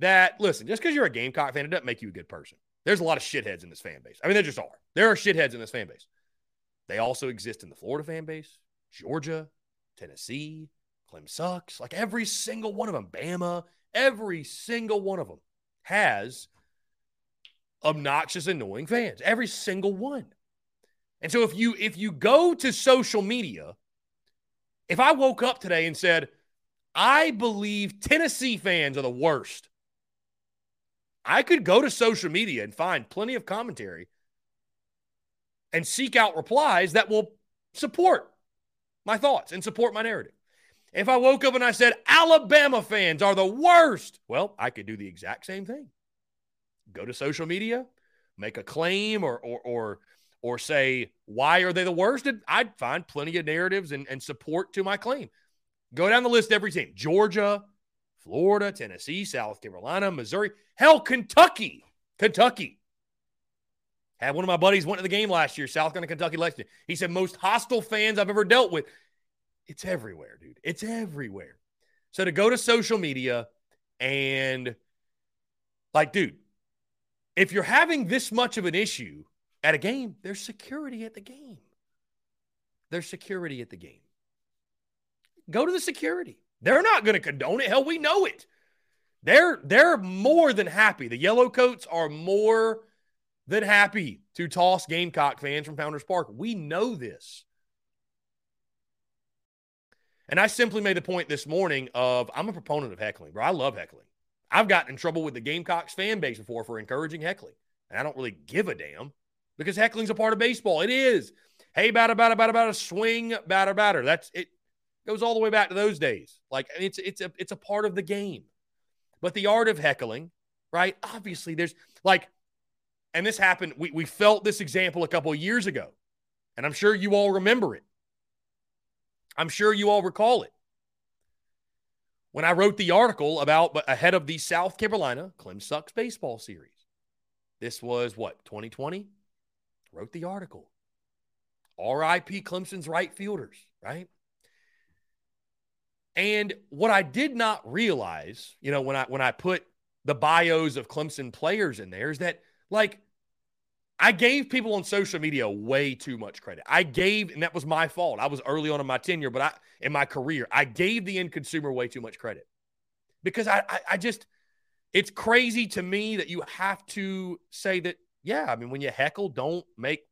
that, listen, just because you're a Gamecock fan, it doesn't make you a good person. There's a lot of shitheads in this fan base. I mean, there just are. There are shitheads in this fan base. They also exist in the Florida fan base, Georgia, Tennessee, Clem sucks. Like every single one of them, Bama, every single one of them has obnoxious, annoying fans. Every single one. And so if you if you go to social media, if I woke up today and said, I believe Tennessee fans are the worst, I could go to social media and find plenty of commentary and seek out replies that will support my thoughts and support my narrative. If I woke up and I said, Alabama fans are the worst, well, I could do the exact same thing. Go to social media, make a claim, or or or, or say, why are they the worst? And I'd find plenty of narratives and, and support to my claim. Go down the list, every team. Georgia, Florida, Tennessee, South Carolina, Missouri. Hell, Kentucky. Kentucky. Had one of my buddies went to the game last year, South Carolina, Kentucky, Lexington. He said, most hostile fans I've ever dealt with. It's everywhere, dude. It's everywhere. So to go to social media and, like, dude, if you're having this much of an issue at a game, there's security at the game. There's security at the game. Go to the security. They're not going to condone it. Hell, we know it. They're, they're more than happy. The Yellow Coats are more than happy to toss Gamecock fans from Founders Park. We know this. And I simply made the point this morning of, I'm a proponent of heckling, bro. I love heckling. I've gotten in trouble with the Gamecocks fan base before for encouraging heckling. And I don't really give a damn because heckling's a part of baseball. It is. Hey, batter, batter, batter, batter, swing, batter, batter. That's it. Goes all the way back to those days. Like, it's it's a it's a part of the game. But the art of heckling, right? Obviously, there's like, and this happened, we we felt this example a couple of years ago. And I'm sure you all remember it. I'm sure you all recall it. When I wrote the article about, but ahead of the South Carolina Clem Sucks baseball series. This was what, twenty twenty? Wrote the article. R I P Clemson's right fielders, right? And what I did not realize, you know, when I when I put the bios of Clemson players in there is that, like, I gave people on social media way too much credit. I gave, and that was my fault. I was early on in my tenure, but I, in my career, I gave the end consumer way too much credit because I, I, I just, it's crazy to me that you have to say that. Yeah, I mean, when you heckle, don't make,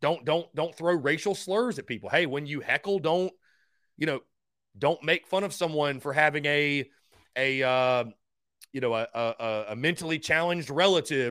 don't, don't, don't throw racial slurs at people. Hey, when you heckle, don't, you know, don't make fun of someone for having a, a, uh, you know, a, a, a mentally challenged relative.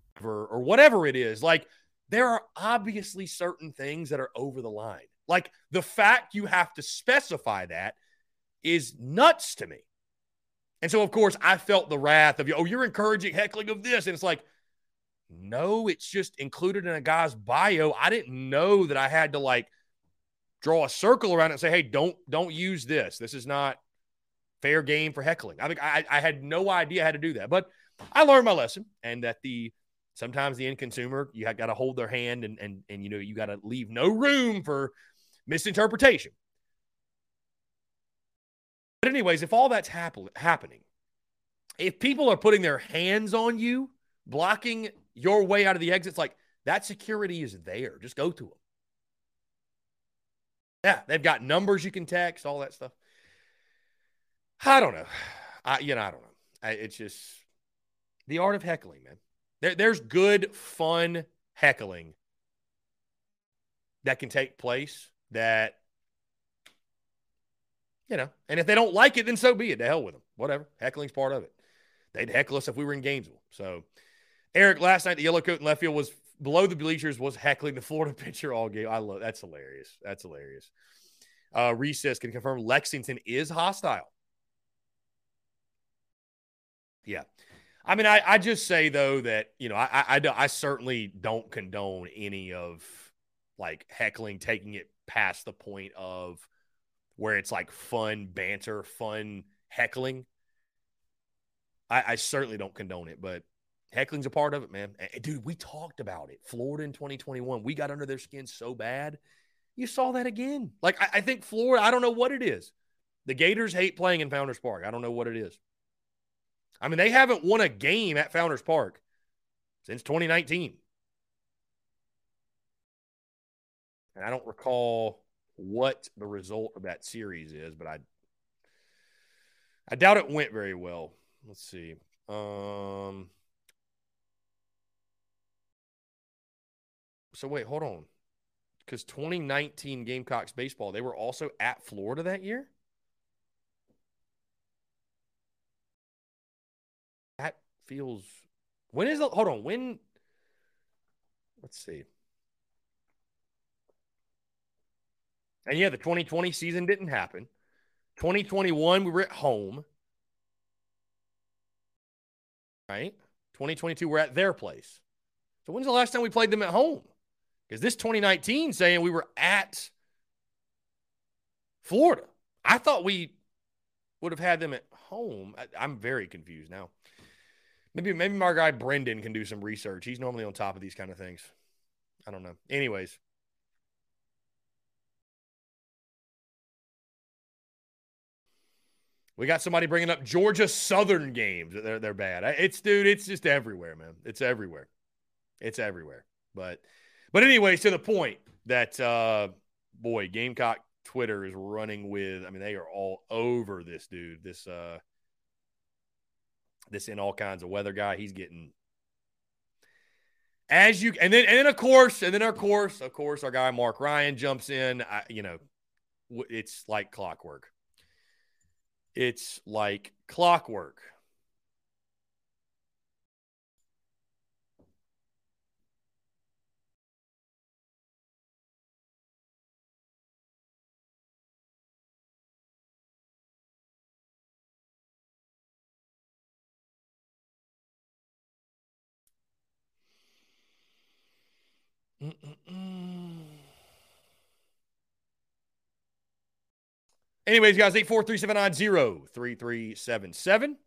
Or whatever it is, like there are obviously certain things that are over the line. Like the fact you have to specify that is nuts to me. And so, of course, I felt the wrath of, oh, you're encouraging heckling of this. And it's like, no, it's just included in a guy's bio. I didn't know that I had to like draw a circle around it and say, hey, don't don't use this. This is not fair game for heckling. I think I, I had no idea how to do that, but I learned my lesson, and that the sometimes the end consumer, you got to hold their hand, and, and, and you know, you got to leave no room for misinterpretation. But anyways, if all that's happen- happening, if people are putting their hands on you, blocking your way out of the exits, like that security is there. Just go to them. Yeah, they've got numbers you can text, all that stuff. I don't know. I, you know, I don't know. I, it's just the art of heckling, man. There's good, fun heckling that can take place that, you know, and if they don't like it, then so be it. To hell with them. Whatever. Heckling's part of it. They'd heckle us if we were in Gainesville. So, Eric, last night, the yellow coat in left field was below the bleachers, was heckling the Florida pitcher all game. I love That's hilarious. That's hilarious. Uh, Recess can confirm Lexington is hostile. Yeah. I mean, I, I just say, though, that, you know, I, I, I certainly don't condone any of, like, heckling, taking it past the point of where it's, like, fun banter, fun heckling. I, I certainly don't condone it, but heckling's a part of it, man. Dude, we talked about it. Florida in twenty twenty-one, we got under their skin so bad. You saw that again. Like, I, I think Florida, I don't know what it is. The Gators hate playing in Founders Park. I don't know what it is. I mean, they haven't won a game at Founders Park since twenty nineteen. And I don't recall what the result of that series is, but I I doubt it went very well. Let's see. Um, so, wait, hold on. Because twenty nineteen Gamecocks baseball, they were also at Florida that year? Feels when is the hold on when let's see and yeah the twenty twenty season didn't happen. Twenty twenty-one we were at home, right? Twenty twenty-two we're at their place. So when's the last time we played them at home? Because this twenty nineteen saying we were at Florida. I thought we would have had them at home. I, I'm very confused now. Maybe maybe my guy Brendan can do some research. He's normally on top of these kind of things. I don't know. Anyways. We got somebody bringing up Georgia Southern games. They're, they're bad. It's, dude, it's just everywhere, man. It's everywhere. It's everywhere. But, but anyways, to the point that, uh, boy, Gamecock Twitter is running with, I mean, they are all over this dude, this – uh this in all kinds of weather guy. He's getting as you, and then, and then of course, and then of course, of course, our guy, Mark Ryan jumps in. I, you know, it's like clockwork. It's like clockwork. Mm-mm-mm. Anyways, guys, eight four three, seven nine zero, three three seven seven.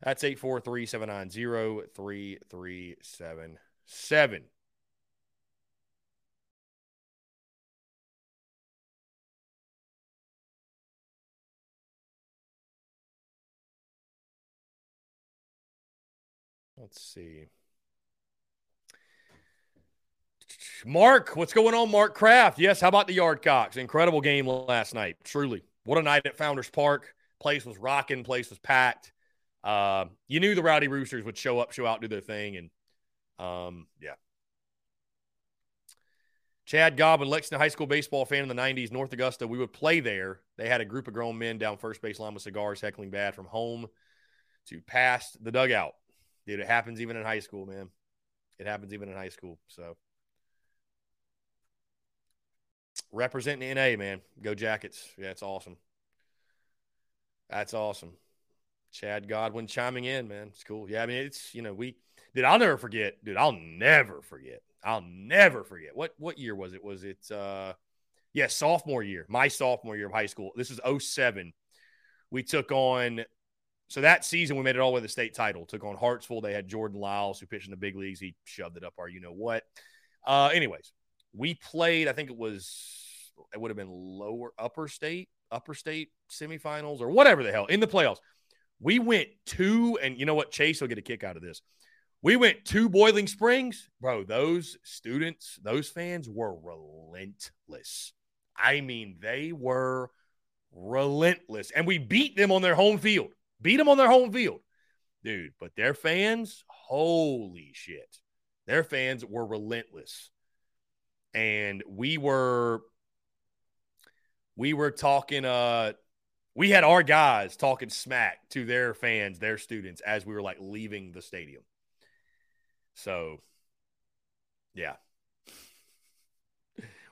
That's eight four three, seven nine zero, three three seven seven. Let's see. Mark, what's going on, Mark Kraft? Yes, how about the Yardcocks? Incredible game last night, truly. What a night at Founders Park. Place was rocking. Place was packed. Uh, you knew the Rowdy Roosters would show up, show out, do their thing, and um, yeah. Chad Goblin, Lexington High School baseball fan in the nineties, North Augusta. We would play there. They had a group of grown men down first base line with cigars heckling bad from home to past the dugout. Dude, it happens even in high school, man. It happens even in high school. So, representing N A, man. Go Jackets. Yeah, it's awesome. That's awesome. Chad Godwin chiming in, man. It's cool. Yeah, I mean, it's, you know, we – dude, I'll never forget. Dude, I'll never forget. I'll never forget. What what year was it? Was it uh, – yeah, sophomore year. My sophomore year of high school. This is oh seven. We took on – So that season, we made it all the way to the state title. Took on Hartsville. They had Jordan Lyles, who pitched in the big leagues. He shoved it up our you-know-what. Uh, anyways, we played, I think it was, it would have been lower, upper state, upper state semifinals or whatever the hell, in the playoffs. We went two, and you know what? Chase will get a kick out of this. We went to Boiling Springs. Bro, those students, those fans were relentless. I mean, they were relentless. And we beat them on their home field. Beat them on their home field. Dude, but their fans, holy shit. Their fans were relentless. And we were, we were talking, uh, we had our guys talking smack to their fans, their students, as we were, like, leaving the stadium. So, yeah.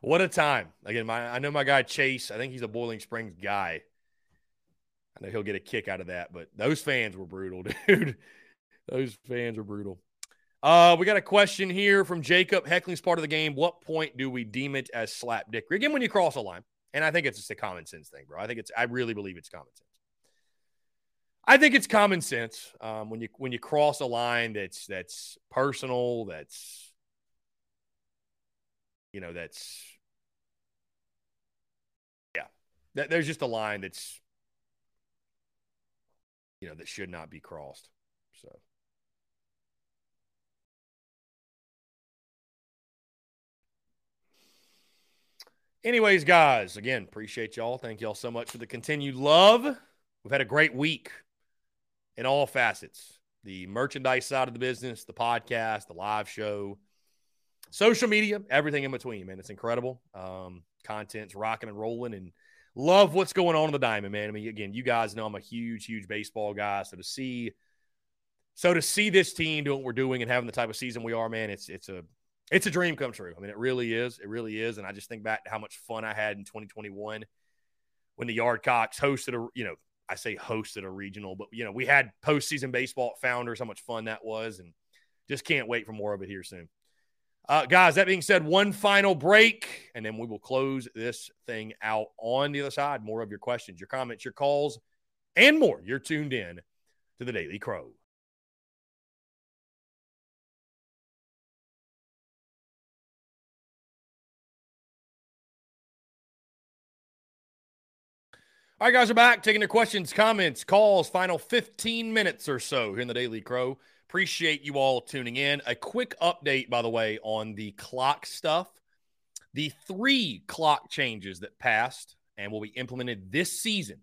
What a time. Again, my, I know my guy Chase, I think he's a Boiling Springs guy. I know he'll get a kick out of that, but those fans were brutal, dude. Those fans were brutal. Uh, we got a question here from Jacob. Heckling's part of the game. What point do we deem it as slap dickery? Again, when you cross a line. And I think it's just a common sense thing, bro. I think it's – I really believe it's common sense. I think it's common sense um, when you when you cross a line that's that's personal, that's – you know, that's – yeah. That, there's just a line that's – you know, that should not be crossed. So, anyways, guys, again, appreciate y'all. Thank y'all so much for the continued love. We've had a great week in all facets. The merchandise side of the business, the podcast, the live show, social media, everything in between, man. It's incredible. Um, content's rocking and rolling, and love what's going on in the diamond, man. I mean, again, you guys know I'm a huge, huge baseball guy. So to see, so to see this team doing what we're doing and having the type of season we are, man, it's it's a it's a dream come true. I mean, it really is. It really is. And I just think back to how much fun I had in twenty twenty-one when the Yardcocks hosted a, you know, I say hosted a regional, but you know, we had postseason baseball at Founders. How much fun that was, and just can't wait for more of it here soon. Uh, guys, that being said, one final break, and then we will close this thing out. On the other side, more of your questions, your comments, your calls, and more. You're tuned in to The Daily Crow. All right, guys, we're back. Taking your questions, comments, calls, final fifteen minutes or so here in The Daily Crow. Appreciate you all tuning in. A quick update, by the way, on the clock stuff. The three clock changes that passed and will be implemented this season.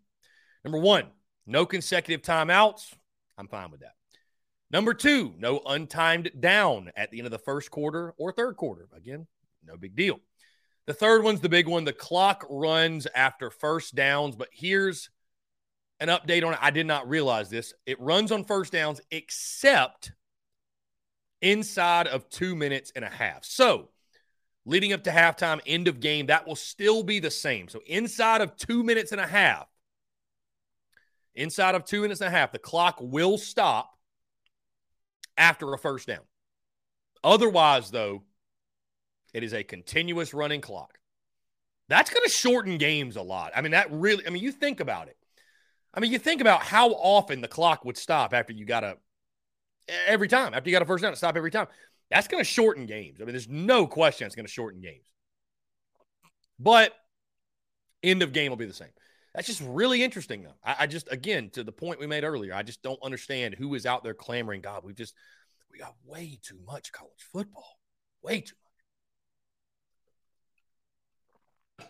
Number one, no consecutive timeouts. I'm fine with that. Number two, no untimed down at the end of the first quarter or third quarter. Again, no big deal. The third one's the big one. The clock runs after first downs, but here's an update on it. I did not realize this. It runs on first downs except inside of two minutes and a half. So leading up to halftime, end of game, that will still be the same. So inside of two minutes and a half, inside of two minutes and a half, the clock will stop after a first down. Otherwise, though, it is a continuous running clock. That's going to shorten games a lot. I mean, that really, I mean, you think about it. I mean, you think about how often the clock would stop after you got a, every time, after you got a first down, it stopped every time. That's going to shorten games. I mean, there's no question it's going to shorten games. But end of game will be the same. That's just really interesting, though. I, I just, again, to the point we made earlier, I just don't understand who is out there clamoring, God, we've just, we got way too much college football. Way too much.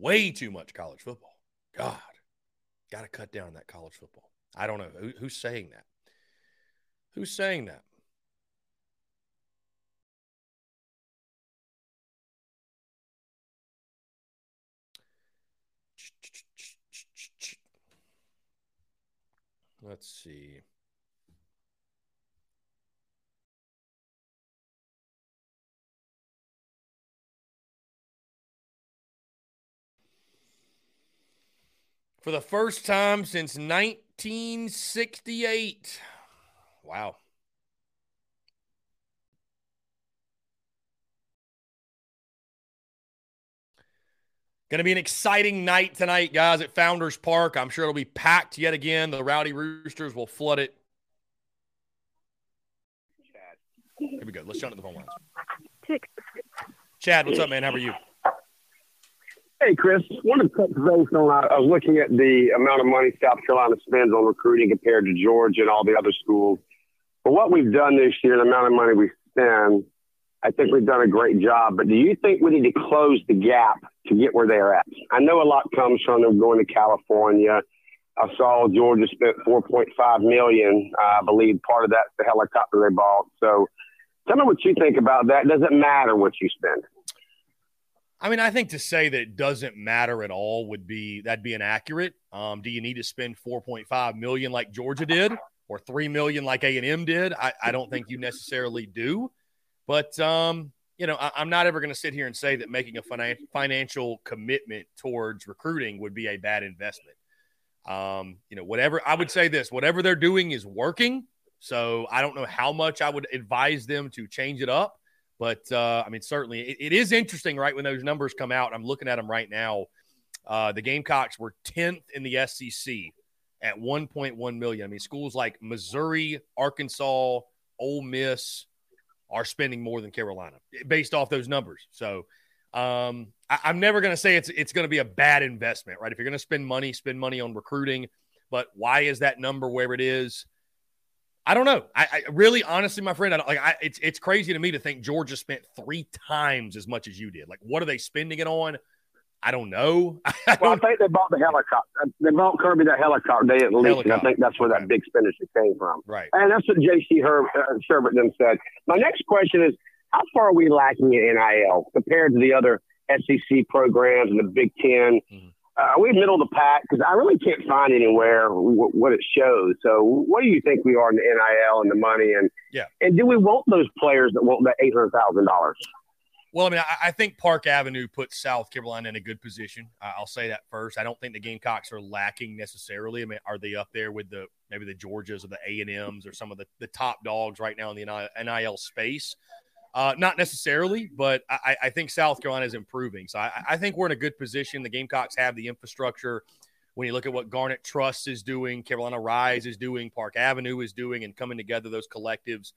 Way too much college football. God, got to cut down on that college football. I don't know. Who, who's saying that? Who's saying that? Let's see. For the first time since nineteen sixty-eight. Wow. Going to be an exciting night tonight, guys, at Founders Park. I'm sure it'll be packed yet again. The Rowdy Roosters will flood it. Here we go. Let's jump to the phone lines. Chad, what's up, man? How are you? Hey, Chris. Wanted to touch base on, I was looking at the amount of money South Carolina spends on recruiting compared to Georgia and all the other schools. But what we've done this year, the amount of money we spend, I think we've done a great job, but do you think we need to close the gap to get where they're at? I know a lot comes from them going to California. I saw Georgia spent four point five million dollars. Uh, I believe part of that's the helicopter they bought. So tell me what you think about that. Does it matter what you spend? I mean, I think to say that it doesn't matter at all would be, that'd be inaccurate. Um, do you need to spend four point five million dollars like Georgia did or three million dollars like A and M did? I, I don't think you necessarily do. But, um, you know, I, I'm not ever going to sit here and say that making a finan- financial commitment towards recruiting would be a bad investment. Um, you know, whatever – I would say this. Whatever they're doing is working, so I don't know how much I would advise them to change it up. But, uh, I mean, certainly it, it is interesting, right, when those numbers come out. I'm looking at them right now. Uh, the Gamecocks were tenth in the S E C at one point one million dollars. I mean, schools like Missouri, Arkansas, Ole Miss – are spending more than Carolina based off those numbers. So um, I, I'm never going to say it's it's going to be a bad investment, right? If you're going to spend money, spend money on recruiting. But why is that number where it is? I don't know. I, I really, honestly, my friend, I don't, like I, it's it's crazy to me to think Georgia spent three times as much as you did. Like, what are they spending it on? I don't know. I don't well, I think they bought the helicopter. They bought Kirby the helicopter. They at least, and I think that's where that big expenditure came from. Right. And that's what J C Her- uh, Sherbert then said. My next question is, how far are we lacking in N I L compared to the other S E C programs and the Big Ten? Mm-hmm. Uh, are we middle of the pack? Because I really can't find anywhere w- what it shows. So what do you think we are in the N I L and the money? And yeah. And do we want those players that want that eight hundred thousand dollars? Well, I mean, I think Park Avenue puts South Carolina in a good position. I'll say that first. I don't think the Gamecocks are lacking necessarily. I mean, are they up there with the maybe the Georgias or the A and M's or some of the, the top dogs right now in the N I L space? Uh, not necessarily, but I, I think South Carolina is improving. So I, I think we're in a good position. The Gamecocks have the infrastructure. When you look at what Garnet Trust is doing, Carolina Rise is doing, Park Avenue is doing, and coming together, those collectives.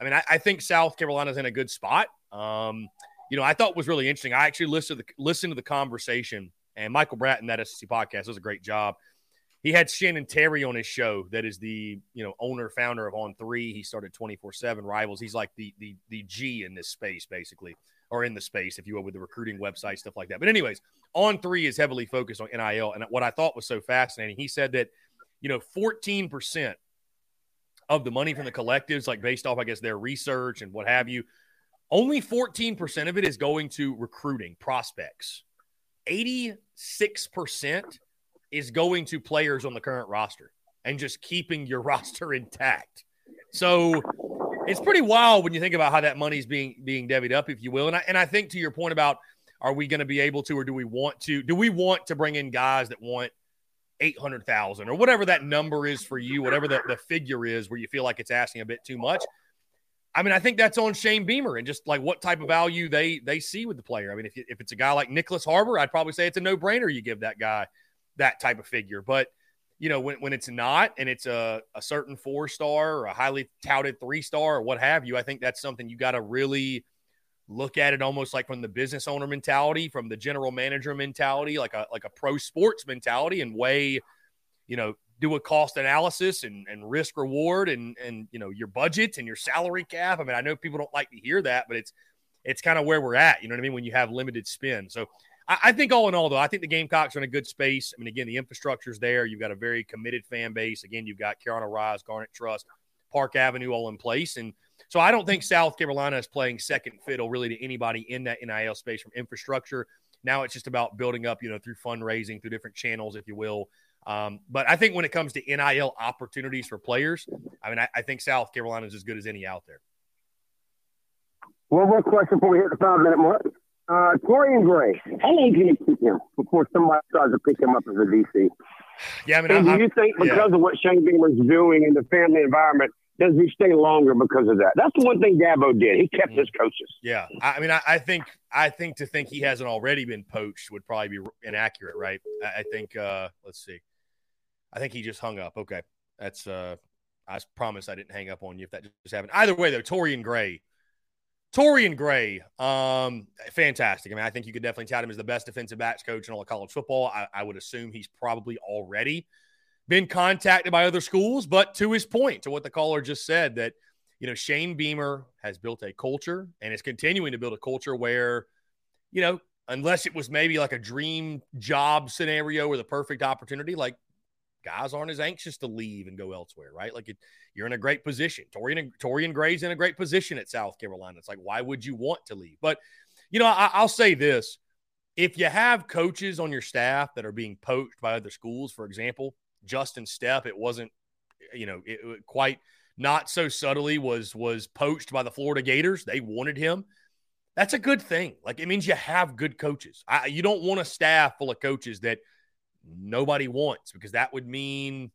I mean, I, I think South Carolina's in a good spot. Um, you know, I thought it was really interesting. I actually listened to the, listened to the conversation, and Michael Bratton, that S E C podcast, does a great job. He had Shannon Terry on his show that is the, you know, owner, founder of On three. He started twenty-four seven Rivals. He's like the the the G in this space, basically, are in the space, if you will, with the recruiting website, stuff like that. But anyways, On three is heavily focused on N I L. And what I thought was so fascinating, he said that, you know, fourteen percent of the money from the collectives, like based off, I guess, their research and what have you, only fourteen percent of it is going to recruiting prospects. eighty-six percent is going to players on the current roster and just keeping your roster intact. So it's pretty wild when you think about how that money's being being divvied up, if you will. And I, and I think to your point about, are we going to be able to, or do we want to, do we want to bring in guys that want eight hundred thousand or whatever that number is for you, whatever the, the figure is where you feel like it's asking a bit too much? I mean, I think that's on Shane Beamer and just like what type of value they they see with the player. I mean, if if it's a guy like Nicholas Harbor, I'd probably say it's a no-brainer you give that guy that type of figure. But, you know, when when it's not and it's a, a certain four-star or a highly touted three-star or what have you, I think that's something you got to really look at it almost like from the business owner mentality, from the general manager mentality, like a like a pro sports mentality, and weigh, you know, do a cost analysis and, and risk reward and, and, you know, your budget and your salary cap. I mean, I know people don't like to hear that, but it's, it's kind of where we're at, you know what I mean? When you have limited spend. So I, I think all in all, though, I think the Gamecocks are in a good space. I mean, again, the infrastructure's there. You've got a very committed fan base. Again, you've got Carolina Rise, Garnet Trust, Park Avenue, all in place. And so I don't think South Carolina is playing second fiddle really to anybody in that N I L space from infrastructure. Now it's just about building up, you know, through fundraising, through different channels, if you will. Um, but I think when it comes to N I L opportunities for players, I mean, I, I think South Carolina is as good as any out there. One more question before we hit the five-minute mark. Uh, Torian Gray, how long can you keep him before somebody starts to pick him up as a D C? Yeah, I mean, and I, do you I, think because yeah. of what Shane Beamer's doing in the family environment, does he stay longer because of that? That's the one thing Dabo did. He kept mm-hmm. his coaches. Yeah, I, I mean, I, I think I think to think he hasn't already been poached would probably be inaccurate, right? I, I think uh, let's see. I think he just hung up. Okay. That's, uh, I promise I didn't hang up on you if that just happened. Either way, though, Torian Gray. Torian Gray, um, fantastic. I mean, I think you could definitely tout him as the best defensive backs coach in all of college football. I, I would assume he's probably already been contacted by other schools, but to his point, to what the caller just said, that, you know, Shane Beamer has built a culture and is continuing to build a culture where, you know, unless it was maybe like a dream job scenario or the perfect opportunity, like, guys aren't as anxious to leave and go elsewhere, right? Like it, you're in a great position. Torian, Torian Gray's in a great position at South Carolina. It's like, why would you want to leave? But, you know, I, I'll say this. If you have coaches on your staff that are being poached by other schools, for example, Justin Stepp, it wasn't, you know, it, it quite not so subtly was, was poached by the Florida Gators. They wanted him. That's a good thing. Like, it means you have good coaches. I, you don't want a staff full of coaches that nobody wants, because that would mean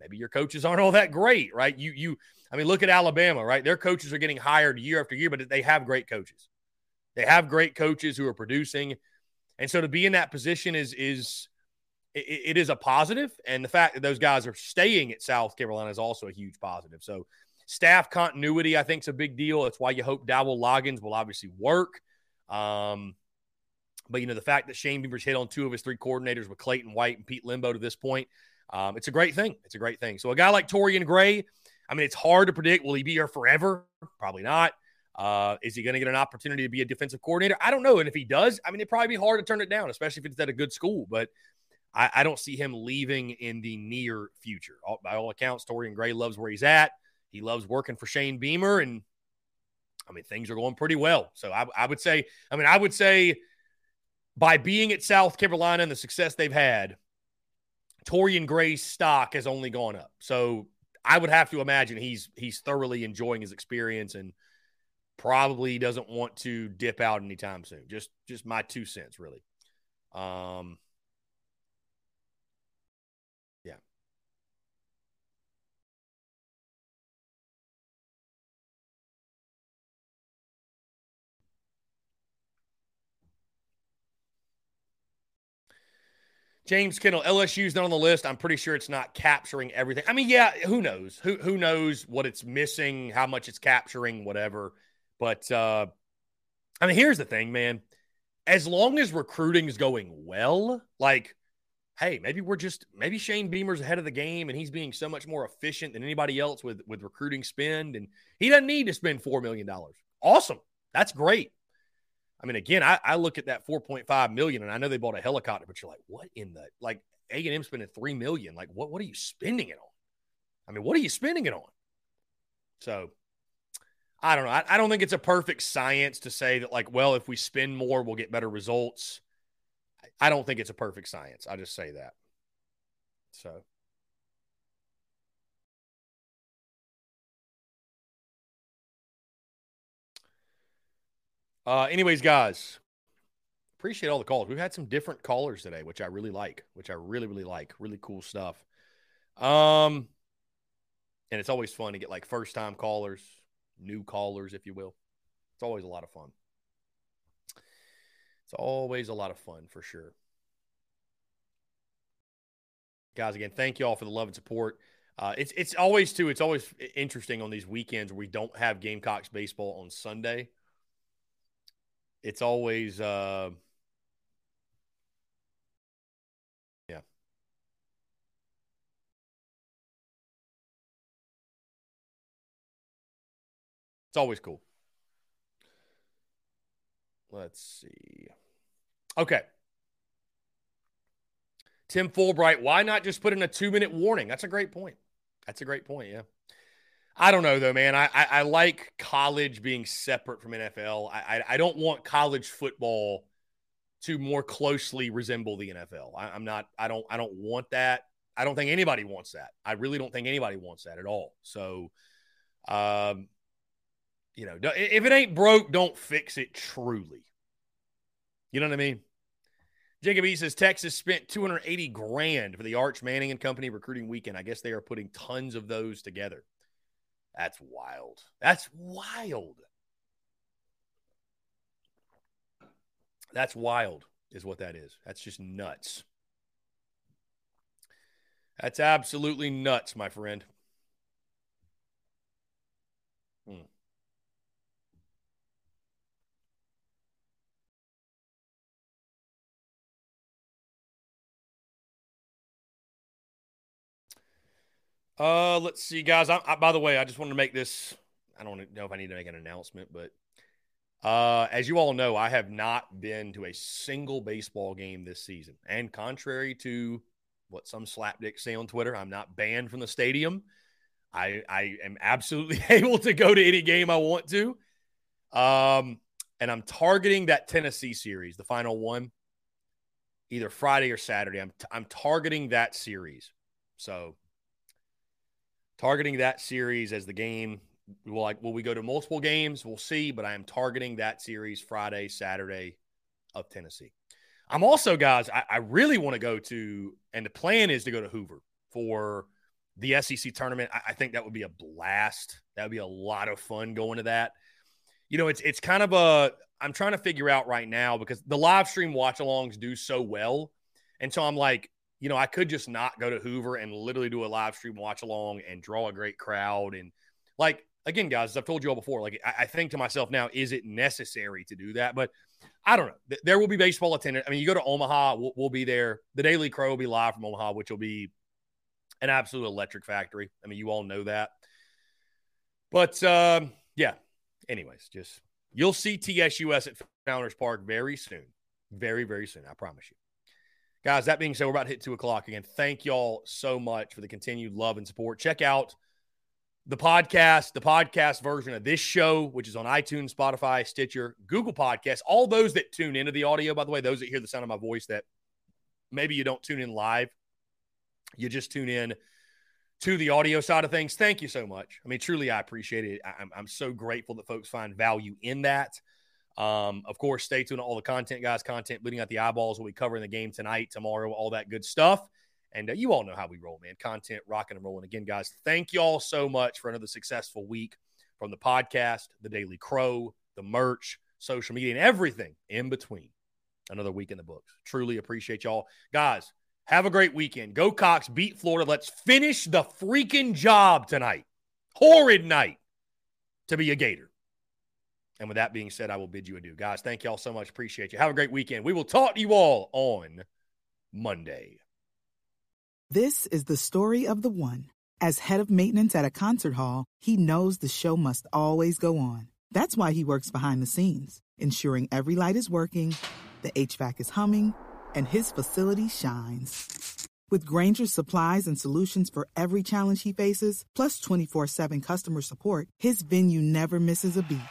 maybe your coaches aren't all that great, right? You, you, I mean, look at Alabama, right? Their coaches are getting hired year after year, but they have great coaches. They have great coaches who are producing. And so to be in that position is, is, it, it is a positive. And the fact that those guys are staying at South Carolina is also a huge positive. So staff continuity, I think, is a big deal. That's why you hope Dowell Loggins will obviously work. Um, But, you know, the fact that Shane Beamer's hit on two of his three coordinators with Clayton White and Pete Limbo to this point, um, it's a great thing. It's a great thing. So a guy like Torian Gray, I mean, it's hard to predict. Will he be here forever? Probably not. Uh, is he going to get an opportunity to be a defensive coordinator? I don't know. And if he does, I mean, it'd probably be hard to turn it down, especially if it's at a good school. But I, I don't see him leaving in the near future. All, by all accounts, Torian Gray loves where he's at. He loves working for Shane Beamer. And, I mean, things are going pretty well. So I, I would say, I mean, I would say, by being at South Carolina and the success they've had, Torian Gray's stock has only gone up. So I would have to imagine he's he's thoroughly enjoying his experience and probably doesn't want to dip out anytime soon. Just just my two cents, really. Um, yeah. James Kendall, L S U's not on the list. I'm pretty sure it's not capturing everything. I mean, yeah, who knows? Who who knows what it's missing, how much it's capturing, whatever. But, uh, I mean, here's the thing, man. As long as recruiting is going well, like, hey, maybe we're just – maybe Shane Beamer's ahead of the game and he's being so much more efficient than anybody else with, with recruiting spend, and he doesn't need to spend four million dollars. Awesome. That's great. I mean, again, I, I look at that four point five million dollars, and I know they bought a helicopter, but you're like, what in the – like A and M spending three million dollars. Like, what, what are you spending it on? I mean, what are you spending it on? So, I don't know. I, I don't think it's a perfect science to say that, like, well, if we spend more, we'll get better results. I, I don't think it's a perfect science. I just say that. So. Uh, anyways, guys, appreciate all the calls. We've had some different callers today, which I really like, which I really, really like. Really cool stuff. Um, and it's always fun to get, like, first-time callers, new callers, if you will. It's always a lot of fun. It's always a lot of fun for sure. Guys, again, thank you all for the love and support. Uh, it's it's always, too, it's always interesting on these weekends where we don't have Gamecocks baseball on Sunday. It's always, uh, yeah. It's always cool. Let's see. Okay. Tim Fulbright, why not just put in a two-minute warning? That's a great point. That's a great point, yeah. I don't know, though, man. I, I, I like college being separate from N F L. I, I I don't want college football to more closely resemble the N F L. I, I'm not – I don't I don't want that. I don't think anybody wants that. I really don't think anybody wants that at all. So, um, you know, if it ain't broke, don't fix it truly. You know what I mean? Jacob E says, Texas spent two hundred eighty grand for the Arch Manning and Company recruiting weekend. I guess they are putting tons of those together. That's wild. That's wild. That's wild is what that is. That's just nuts. That's absolutely nuts, my friend. Hmm. Uh, let's see, guys. I, I, by the way, I just wanted to make this, I don't know if I need to make an announcement, but uh, as you all know, I have not been to a single baseball game this season. And contrary to what some slapdicks say on Twitter, I'm not banned from the stadium. I, I am absolutely able to go to any game I want to. Um, and I'm targeting that Tennessee series, the final one, either Friday or Saturday. I'm, t- I'm targeting that series. So, targeting that series as the game. Will, like, will we go to multiple games? We'll see, but I am targeting that series Friday, Saturday of Tennessee. I'm also, guys, I, I really want to go to, and the plan is to go to Hoover for the S E C tournament. I, I think that would be a blast. That would be a lot of fun going to that. You know, it's it's kind of a, I'm trying to figure out right now because the live stream watch-alongs do so well. And so I'm like, you know, I could just not go to Hoover and literally do a live stream watch along and draw a great crowd. And like, again, guys, as I've told you all before, like I, I think to myself now, is it necessary to do that? But I don't know. There will be baseball attendance. I mean, you go to Omaha, we'll, we'll be there. The Daily Crow will be live from Omaha, which will be an absolute electric factory. I mean, you all know that. But um, yeah, anyways, just you'll see T S U S at Founders Park very soon. Very, very soon. I promise you. Guys, that being said, we're about to hit two o'clock again. Thank y'all so much for the continued love and support. Check out the podcast, the podcast version of this show, which is on iTunes, Spotify, Stitcher, Google Podcasts. All those that tune into the audio, by the way, those that hear the sound of my voice that maybe you don't tune in live, you just tune in to the audio side of things. Thank you so much. I mean, truly, I appreciate it. I'm, I'm so grateful that folks find value in that. Um, of course, stay tuned to all the content, guys. Content bleeding out the eyeballs. We'll be covering the game tonight, tomorrow, all that good stuff. And uh, you all know how we roll, man. Content rocking and rolling. Again, guys, thank you all so much for another successful week from the podcast, the Daily Crow, the merch, social media, and everything in between. Another week in the books. Truly appreciate y'all. Guys, have a great weekend. Go Cox, beat Florida. Let's finish the freaking job tonight. Horrid night to be a Gator. And with that being said, I will bid you adieu. Guys, thank you all so much. Appreciate you. Have a great weekend. We will talk to you all on Monday. This is the story of the one. As head of maintenance at a concert hall, he knows the show must always go on. That's why he works behind the scenes, ensuring every light is working, the H V A C is humming, and his facility shines. With Grainger's supplies and solutions for every challenge he faces, plus twenty-four seven customer support, his venue never misses a beat.